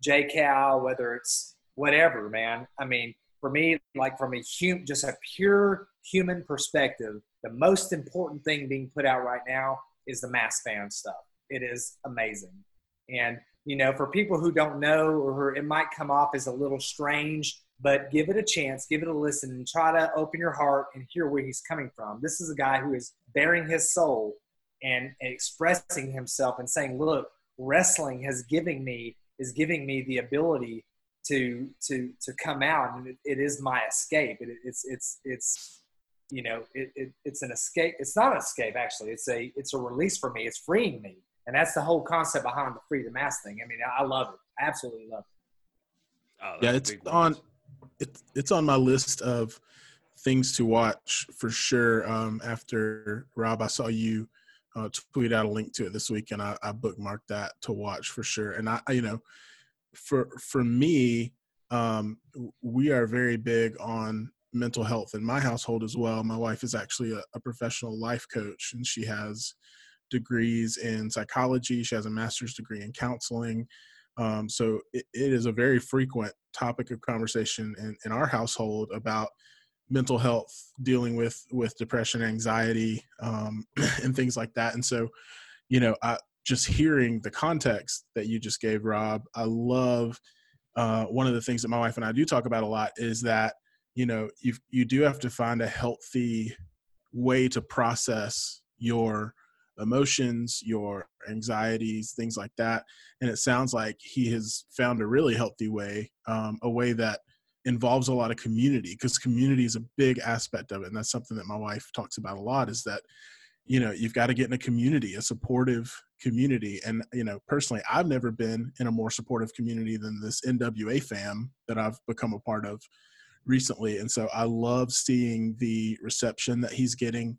J. Cal, whether it's whatever, man. I mean, for me, like from just a pure human perspective, the most important thing being put out right now is the Masked Fan stuff. It is amazing. And, you know, for people who don't know or it might come off as a little strange, but give it a chance, give it a listen, and try to open your heart and hear where he's coming from. This is a guy who is bearing his soul and expressing himself and saying, look, wrestling is giving me the ability to come out, and it is my escape. It's an escape. It's not an escape, actually. It's a release for me. It's freeing me. And that's the whole concept behind the Free to Mask thing. I mean, I love it. I absolutely love it. Oh, yeah, it's on my list of things to watch for sure. After Rob, I saw you tweet out a link to it this week, and I bookmarked that to watch for sure. And for me, we are very big on mental health in my household as well. My wife is actually a professional life coach, and she has degrees in psychology. She has a master's degree in counseling. So it is a very frequent topic of conversation in our household about mental health, dealing with depression, anxiety, and things like that. And so, just hearing the context that you just gave, Rob, I love, one of the things that my wife and I do talk about a lot is that, you do have to find a healthy way to process your emotions, your anxieties, things like that. And it sounds like he has found a really healthy way, a way that involves a lot of community, because community is a big aspect of it. And that's something that my wife talks about a lot, is that, you've got to get in a community, a supportive community. And, personally, I've never been in a more supportive community than this NWA fam that I've become a part of recently. And so I love seeing the reception that he's getting,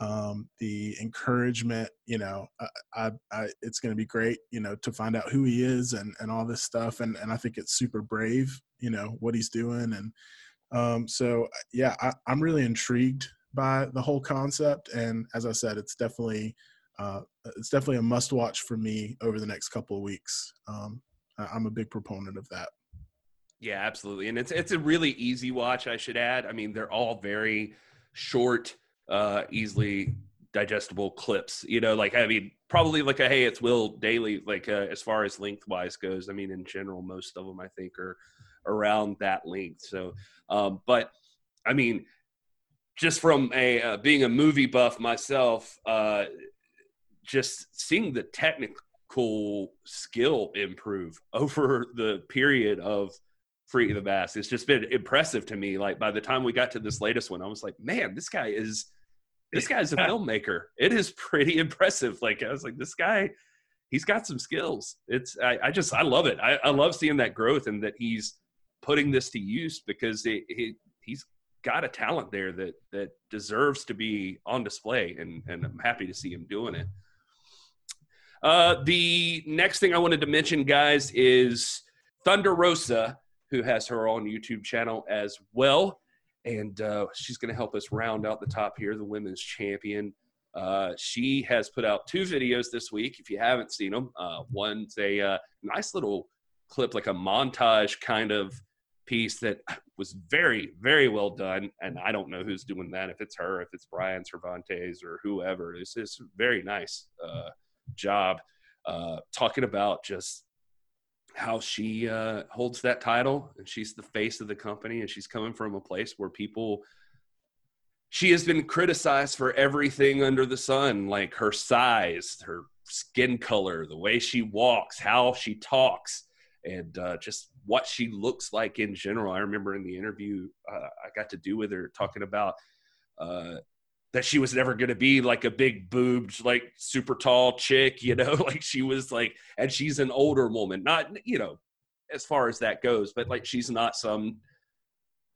the encouragement. It's going to be great, to find out who he is and all this stuff. And I think it's super brave, what he's doing. And so, yeah, I'm really intrigued by the whole concept. And as I said, it's definitely a must watch for me over the next couple of weeks. I'm a big proponent of that. Yeah, absolutely. And it's a really easy watch, I should add. I mean, they're all very short, easily digestible clips, probably like a Hey It's Will Daily, as far as lengthwise goes. I mean, in general, most of them I think are around that length. So, but I mean, just from being a movie buff myself, just seeing the technical skill improve over the period of Free the Mask, it's just been impressive to me. Like, by the time we got to this latest one, I was like, man, this guy's a filmmaker. It is pretty impressive. I was like, this guy, he's got some skills. I love it. I love seeing that growth and that he's putting this to use, because he's got a talent there that deserves to be on display, and I'm happy to see him doing it. The next thing I wanted to mention, guys, is Thunder Rosa, who has her own YouTube channel as well. And she's going to help us round out the top here, the women's champion. She has put out 2 videos this week, if you haven't seen them. One's a nice little clip, like a montage kind of piece that was very, very well done. And I don't know who's doing that, if it's her, if it's Brian Cervantes or whoever. It's a very nice job talking about just how she holds that title, and she's the face of the company, and she's coming from a place where she has been criticized for everything under the sun, like her size, her skin color, the way she walks, how she talks, and just what she looks like in general. I remember in the interview I got to do with her, talking about that she was never going to be like a big boobed, like super tall chick, she was like, and she's an older woman, not, as far as that goes, but like, she's not some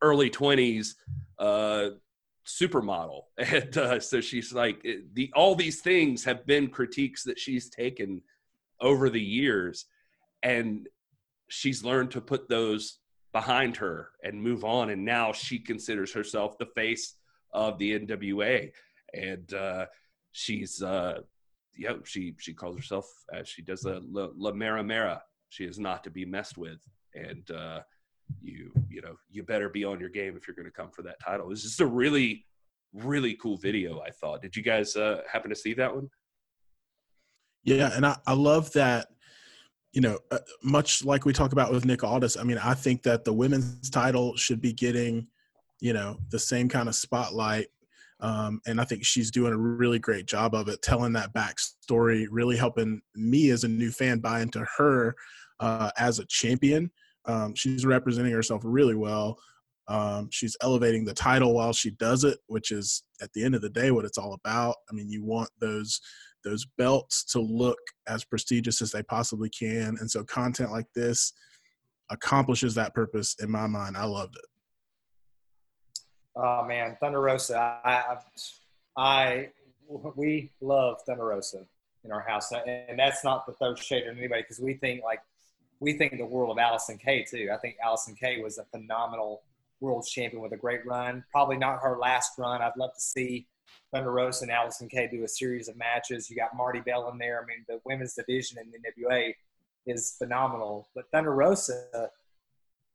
early 20s supermodel. And so she's like, all these things have been critiques that she's taken over the years, and she's learned to put those behind her and move on. And now she considers herself the face of the NWA, and she's she calls herself, as she does, La Mera Mera. She is not to be messed with, and you better be on your game if you're going to come for that title. This is a really, really cool video, I thought. Did you guys happen to see that one? Yeah, and I love that you know, much like we talk about with Nick Aldis, I mean, I think that the women's title should be getting, you know, the same kind of spotlight. And I think she's doing a really great job of it, telling that backstory, really helping me as a new fan buy into her as a champion. She's representing herself really well. She's elevating the title while she does it, which is at the end of the day what it's all about. I mean, you want those belts to look as prestigious as they possibly can. And so content like this accomplishes that purpose in my mind. I loved it. Oh man, Thunder Rosa. We love Thunder Rosa in our house. And that's not the third shade on anybody, because we think the world of Allysin Kay too. I think Allysin Kay was a phenomenal world champion with a great run. Probably not her last run. I'd love to see Thunder Rosa and Allysin Kay do a series of matches. You got Marty Bell in there. I mean, the women's division in the NWA is phenomenal. But Thunder Rosa,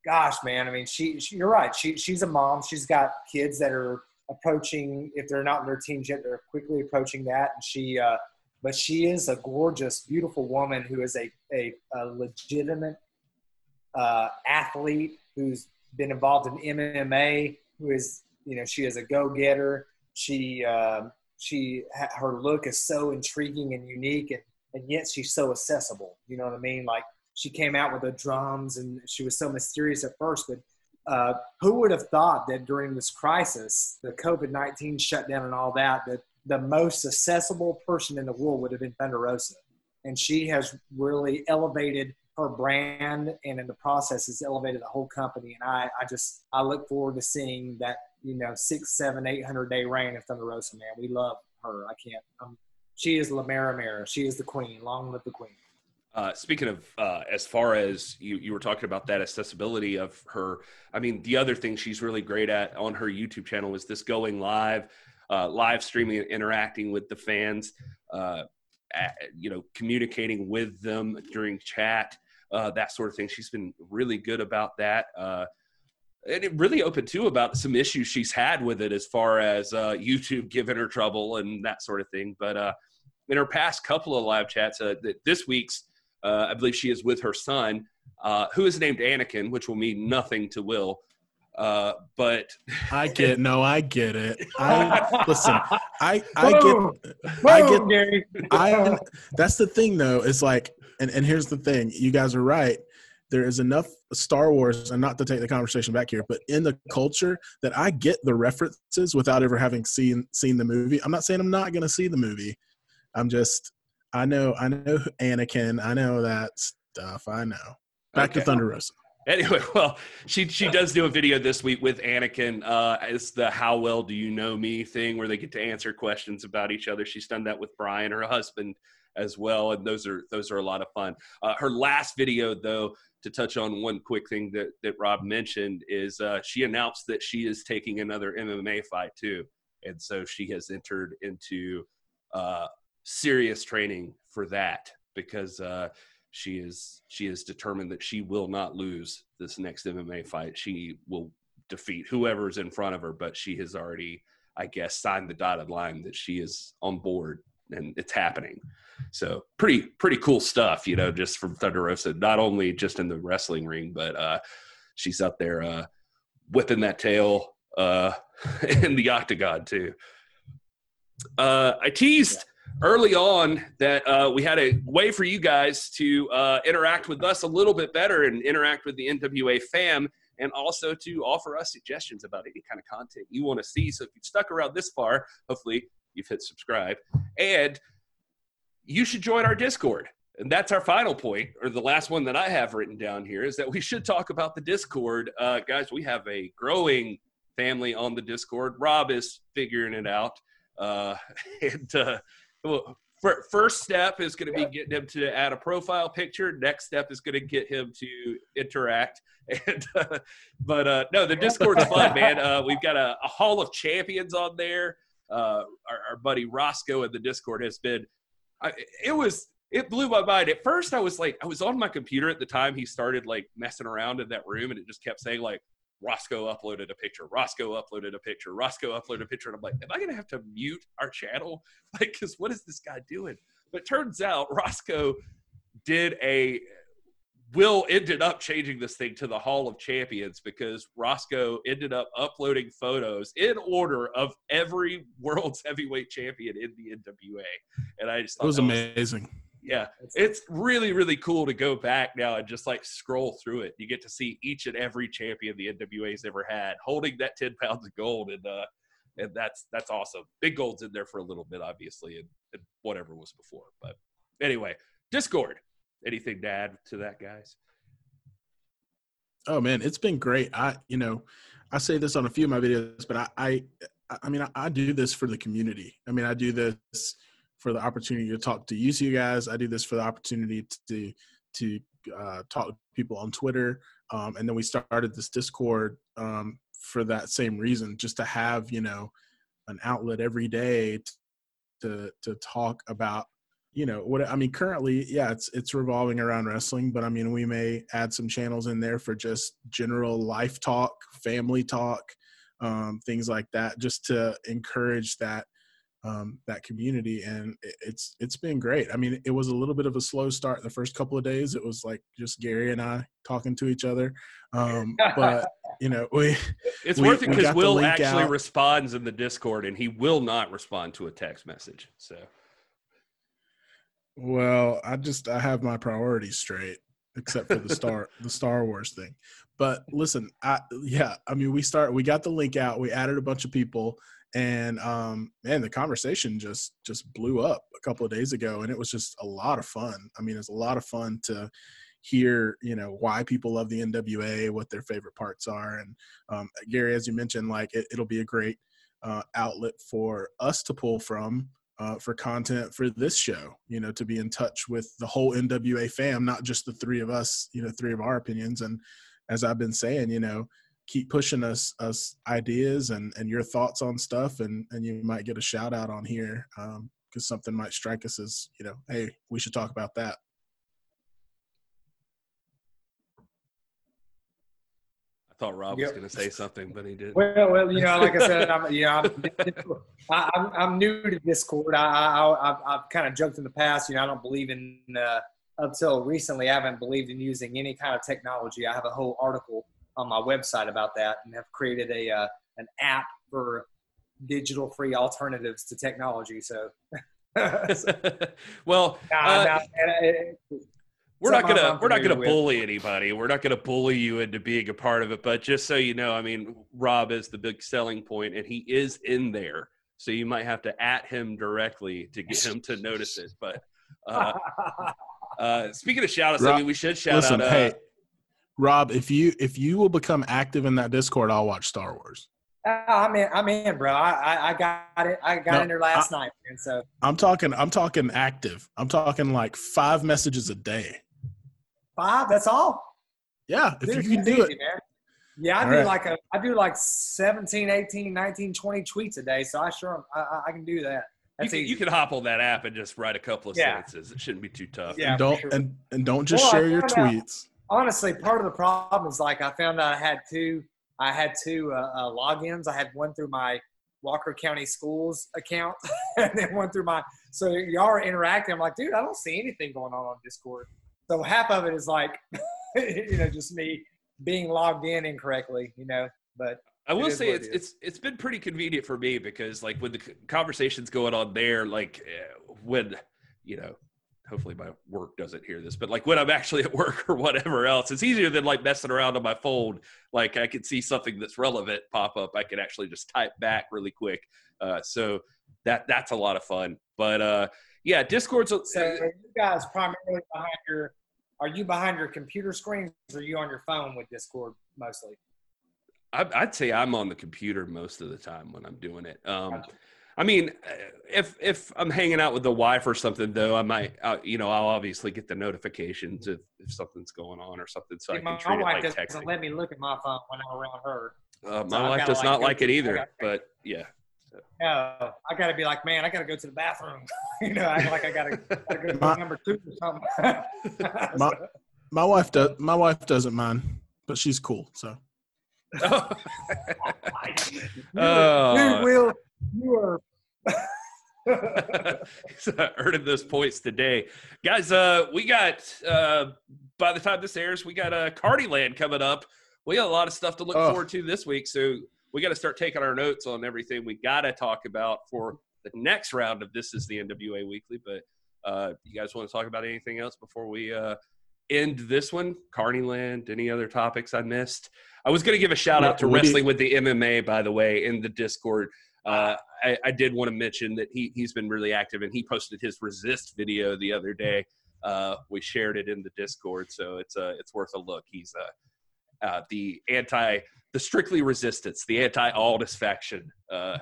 gosh, man, I mean, she you're right. She's a mom. She's got kids that are approaching, if they're not in their teens yet, they're quickly approaching that. And but she is a gorgeous, beautiful woman who is a legitimate athlete who's been involved in MMA, who is, you know, she is a go-getter. Her look is so intriguing and unique, and yet she's so accessible. You know what I mean? Like, she came out with the drums, and she was so mysterious at first. But who would have thought that during this crisis, the COVID-19 shutdown and all that, that the most accessible person in the world would have been Thunder Rosa. And she has really elevated her brand, and in the process has elevated the whole company. And I look forward to seeing that, you know, 600-800 day reign of Thunder Rosa, man. We love her. I can't. She is La Mera Mera. She is the queen. Long live the queen. Speaking of, as far as you were talking about that accessibility of her, I mean, the other thing she's really great at on her YouTube channel is this going live, live streaming and interacting with the fans, you know, communicating with them during chat, that sort of thing. She's been really good about that. And it really opened too about some issues she's had with it as far as YouTube giving her trouble and that sort of thing. But in her past couple of live chats, this week's, I believe she is with her son, who is named Anakin, which will mean nothing to Will. But I get it. I get, that's the thing though. It's like, and here's the thing, you guys are right. There is enough Star Wars, and not to take the conversation back here, but in the culture that I get the references without ever having seen the movie. I'm not saying I'm not going to see the movie. I'm just, I know Anakin. I know that stuff. I know. Back to Thunder Rosa. Anyway, well, she does do a video this week with Anakin. It's the how well do you know me thing where they get to answer questions about each other. She's done that with Brian, her husband, as well, and those are a lot of fun. Her last video, though, to touch on one quick thing that Rob mentioned, is she announced that she is taking another MMA fight, too. And so she has entered into serious training for that because she is determined that she will not lose this next MMA fight. She will defeat whoever's in front of her, but she has already, I guess, signed the dotted line that she is on board and it's happening. So pretty cool stuff, you know, just from Thunder Rosa, not only just in the wrestling ring, but she's out there whipping that tail in the octagon too. I teased early on that we had a way for you guys to interact with us a little bit better and interact with the NWA fam, and also to offer us suggestions about any kind of content you want to see. So if you've stuck around this far, hopefully you've hit subscribe, and you should join our Discord. And that's our final point, or the last one that I have written down here, is that we should talk about the Discord. Guys, we have a growing family on the Discord. Rob is figuring it out. First step is going to be getting him to add a profile picture. Next step is going to get him to interact. But no, the Discord's fun, man. We've got a Hall of Champions on there. Our buddy Roscoe in the Discord has been, it blew my mind. At first I was like, I was on my computer at the time he started like messing around in that room, and it just kept saying like, Roscoe uploaded a picture. And I'm like, am I going to have to mute our channel? Like, cause what is this guy doing? But turns out Roscoe did a Will ended up changing this thing to the Hall of Champions because Roscoe ended up uploading photos in order of every world's heavyweight champion in the NWA. And I just thought it was amazing. Yeah, it's really, really cool to go back now and just, like, scroll through it. You get to see each and every champion the NWA's ever had holding that 10 pounds of gold, and that's awesome. Big Gold's in there for a little bit, obviously, and whatever was before. But anyway, Discord. Anything to add to that, guys? Oh, man, it's been great. I say this on a few of my videos, but I mean, I do this for the community. I mean, I do this for the opportunity to talk to you guys. I do this for the opportunity to talk to people on Twitter. And then we started this Discord for that same reason, just to have, an outlet every day to talk about, what I mean, currently, yeah, it's revolving around wrestling, but I mean, we may add some channels in there for just general life talk, family talk, things like that, just to encourage that community. And it's been great. I mean, it was a little bit of a slow start the first couple of days. It was like just Gary and I talking to each other. But it's worth it because Will actually responds in the Discord, and he will not respond to a text message. So, well, I have my priorities straight, except for the Star Wars thing. But listen, we got the link out, we added a bunch of people, and man, the conversation just blew up a couple of days ago, and it was just a lot of fun. I mean, it's a lot of fun to hear, why people love the NWA, what their favorite parts are. And Gary, as you mentioned, like it'll be a great outlet for us to pull from for content for this show, to be in touch with the whole NWA fam, not just the three of us, three of our opinions. And as I've been saying, keep pushing us ideas and your thoughts on stuff, and you might get a shout out on here because something might strike us as, hey, we should talk about that. I thought Rob was going to say something, but he didn't. Well, like I said, I'm new to Discord. I've kind of joked in the past, I don't believe in until recently, I haven't believed in using any kind of technology. I have a whole article on my website about that, and have created an app for digital free alternatives to technology. So, we're not gonna bully anybody. We're not gonna bully you into being a part of it. But just so you know, I mean, Rob is the big selling point, and he is in there. So you might have to at him directly to get him to notice it. But speaking of shout outs, Rob, I mean, we should shout out. Hey. Rob, if you will become active in that Discord, I'll watch Star Wars. I'm in, bro. I got it. I got in there last night, man. So I'm talking active. I'm talking like 5 messages a day. 5? That's all? Yeah, if you can do it, man. Yeah, I do like 17, 18, 19, 20 tweets a day. So I can do that. You can hop on that app and just write a couple of sentences. It shouldn't be too tough. Yeah, and don't just share your tweets. Honestly, part of the problem is I found out I had two logins. I had one through my Walker County Schools account, and then one through my. So y'all are interacting. I'm like, dude, I don't see anything going on Discord. So half of it is just me being logged in incorrectly, but. I will say it's been pretty convenient for me because when the conversation's going on there, when. Hopefully my work doesn't hear this, but when I'm actually at work or whatever else, it's easier than messing around on my phone. I could see something that's relevant pop up. I could actually just type back really quick. So that's a lot of fun. But Discord's. So are you guys primarily behind your computer screens, or are you on your phone with Discord mostly? I'd say I'm on the computer most of the time when I'm doing it. Gotcha. I mean, if I'm hanging out with the wife or something, though, I might, I'll obviously get the notifications if something going on or something. So I can treat it like texting. My wife doesn't let me look at my phone when I'm around her. My wife does not like it either, but yeah. So. No, I got to be like, man, I got to go to the bathroom. I got to go to number 2 or something. My wife doesn't mind, but she's cool, so. Oh. Dude, Will. You are earning those points today, guys. We got by the time this airs, we got Carnyland coming up. We got a lot of stuff to look forward to this week, so we got to start taking our notes on everything we got to talk about for the next round of This Is The NWA Weekly. But you guys want to talk about anything else before we end this one? Carnyland, any other topics I missed? I was going to give a shout-out to Wrestling with the MMA, by the way, in the Discord. I did want to mention that he's been really active, and he posted his Resist video the other day. We shared it in the Discord, so it's worth a look. He's the strictly resistance, the anti-Aldis faction.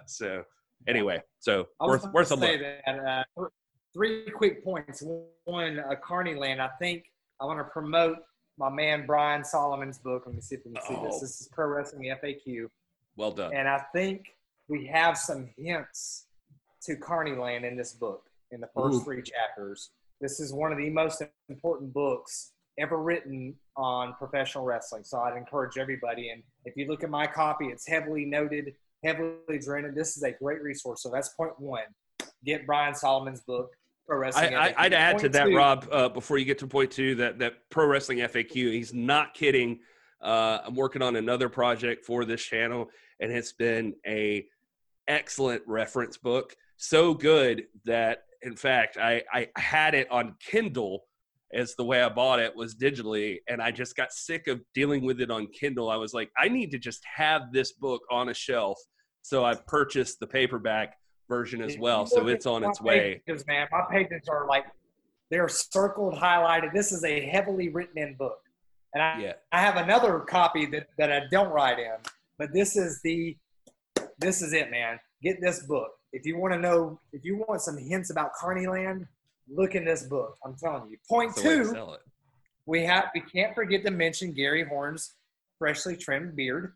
So anyway, so worth a look. That, three quick points. One, Carnyland. I think I want to promote my man Brian Solomon's book. Let me see if you can see this. This is Pro Wrestling FAQ. Well done. And I think we have some hints to Carnyland in this book in the first three chapters. This is one of the most important books ever written on professional wrestling. So I'd encourage everybody. And if you look at my copy, it's heavily noted, heavily dreaded. This is a great resource. So that's point one. Get Brian Solomon's book, Pro Wrestling FAQ. I'd add to that, Rob, before you get to point two, that Pro Wrestling FAQ, he's not kidding. I'm working on another project for this channel, and it's been a excellent reference book. So good that, in fact, I had it on Kindle as the way I bought it was digitally, and I just got sick of dealing with it on Kindle. I was like, I need to just have this book on a shelf, so I purchased the paperback version as well, so it's on its way. Man, my pages are like, they're circled, highlighted. This is a heavily written in book, and I have another copy that I don't write in, but this is it, man. Get this book. If you want to know, if you want some hints about Carnyland, look in this book. I'm telling you. Point two, we can't forget to mention Gary Horn's freshly trimmed beard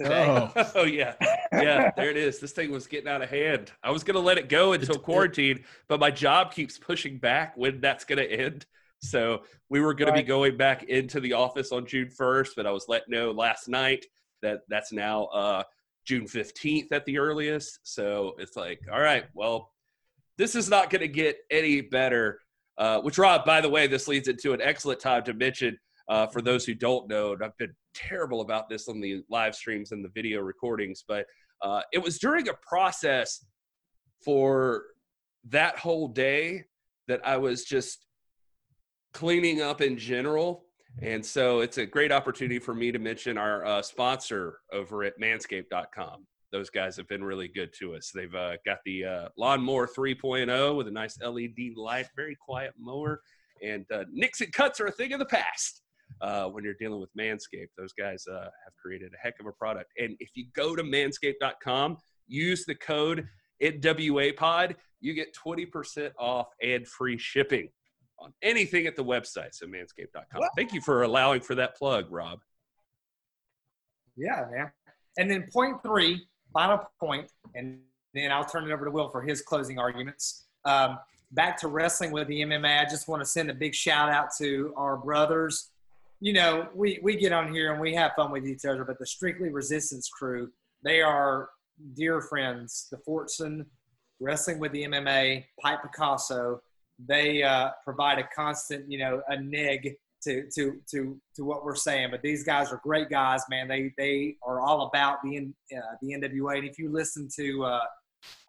today. Oh yeah. Yeah, there it is. This thing was getting out of hand. I was going to let it go until quarantine, but my job keeps pushing back when that's going to end. So we were going to be going back into the office on June 1st, but I was let know last night that's now June 15th at the earliest. So it's like, all right, well, this is not going to get any better, which, Rob, by the way, this leads into an excellent time to mention, for those who don't know, and I've been terrible about this on the live streams and the video recordings, but it was during a process for that whole day that I was just cleaning up in general. And so it's a great opportunity for me to mention our sponsor over at manscaped.com. Those guys have been really good to us. They've got the Lawnmower 3.0 with a nice LED light, very quiet mower. And nicks and cuts are a thing of the past when you're dealing with Manscaped. Those guys have created a heck of a product. And if you go to manscaped.com, use the code NWAPOD, you get 20% off and free shipping on anything at the website. So manscaped.com. What? Thank you for allowing for that plug, Rob. Yeah, man. And then point three, final point, and then I'll turn it over to Will for his closing arguments. Back to Wrestling with the MMA, I just want to send a big shout-out to our brothers. You know, we get on here and we have fun with each other, but the Strictly Resistance crew, they are dear friends. The Fortson, Wrestling with the MMA, Pipe Picasso, they provide a constant, you know, a neg to what we're saying, but these guys are great guys, man. They are all about the NWA. And if you listen to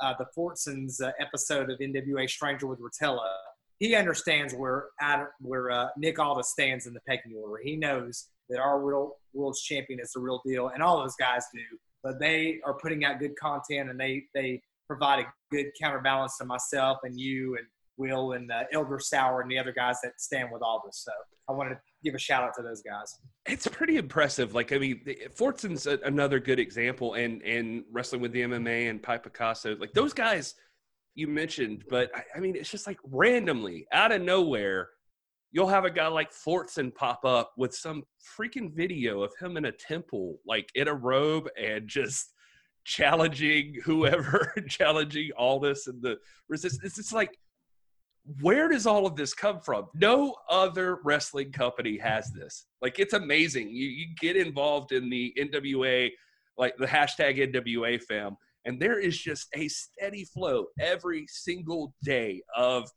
the Fortson's episode of NWA Stranger with Rotella, he understands where Nick Aldis stands in the pecking order. He knows that our real world champion is the real deal, and all those guys do. But they are putting out good content, and they provide a good counterbalance to myself and you and Will and Elder Sauer and the other guys that stand with all this. So I wanted to give a shout out to those guys. It's pretty impressive. Like, I mean, Fortson's another good example, and Wrestling with the MMA and Pi Picasso, like those guys you mentioned, but I mean, it's just like randomly out of nowhere, you'll have a guy like Fortson pop up with some freaking video of him in a temple, like in a robe and just challenging whoever, challenging all this and the resistance. It's just like, where does all of this come from? No other wrestling company has this. Like, it's amazing. You get involved in the NWA, like the hashtag NWA fam, and there is just a steady flow every single day of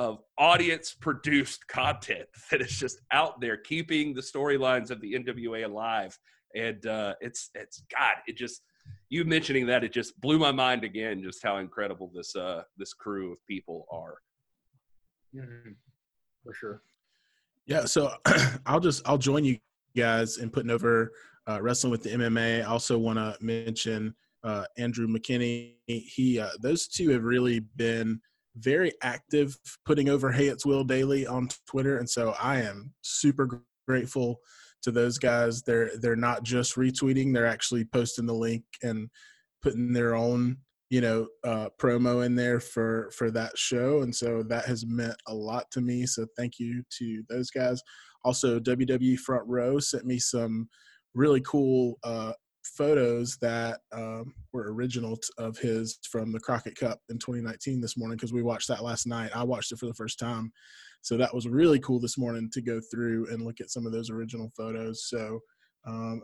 of audience-produced content that is just out there, keeping the storylines of the NWA alive. And you mentioning that, it just blew my mind again, just how incredible this crew of people are. Mm-hmm. For sure. Yeah. So I'll join you guys in putting over Wrestling with the MMA. I also want to mention Andrew McKinney. Those two have really been very active putting over Hey It's Will Daily on Twitter. And so I am super grateful to those guys. They're not just retweeting, they're actually posting the link and putting their own, promo in there for that show. And so that has meant a lot to me. So thank you to those guys. Also, WWE Front Row sent me some really cool photos that were original of his from the Crockett Cup in 2019 this morning, because we watched that last night. I watched it for the first time. So that was really cool this morning to go through and look at some of those original photos. So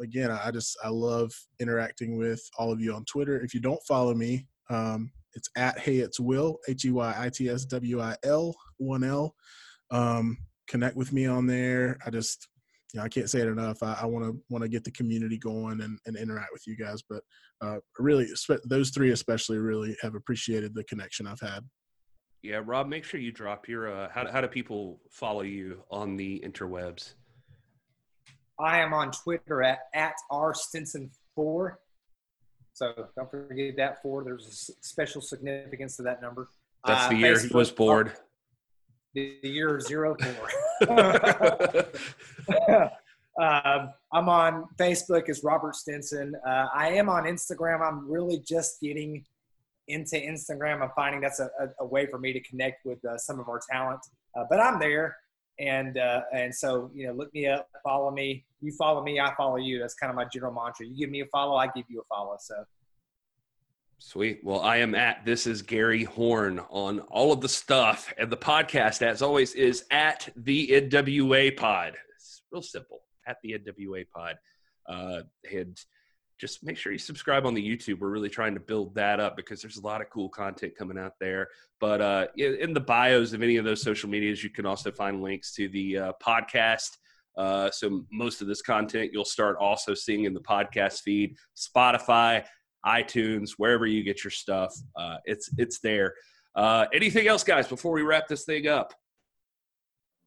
again, I love interacting with all of you on Twitter. If you don't follow me, it's at Hey It's Will, HeyItsWil1L. Connect with me on there. I can't say it enough. I want to get the community going and interact with you guys. But really, those three especially really have appreciated the connection I've had. Yeah, Rob, make sure you drop your how do people follow you on the interwebs? I am on Twitter at rstinson4. So don't forget that 4. There's a special significance to that number. That's the year Facebook, he was born. The year 04. I'm on Facebook as Robert Stinson. I am on Instagram. I'm really just getting into Instagram. I'm finding that's a way for me to connect with some of our talent. But I'm there. And so, look me up, follow me. You follow me, I follow you. That's kind of my general mantra. You give me a follow, I give you a follow. So sweet. Well, I am at This Is Gary Horn on all of the stuff. And the podcast, as always, is at the NWA Pod. It's real simple, at the NWA Pod. And just make sure you subscribe on the YouTube. We're really trying to build that up because there's a lot of cool content coming out there. But in the bios of any of those social medias, you can also find links to the podcast. So most of this content you'll start also seeing in the podcast feed, Spotify, iTunes, wherever you get your stuff. It's there. Anything else, guys, before we wrap this thing up?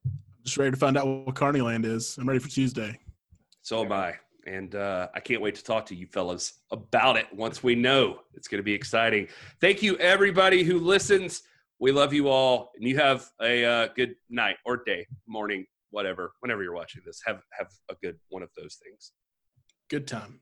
I'm just ready to find out what Carnyland is. I'm ready for Tuesday. So am I. And I can't wait to talk to you fellas about it once we know. It's going to be exciting. Thank you, everybody who listens. We love you all. And you have a good night or day, morning, whatever, whenever you're watching this. Have a good one of those things. Good time.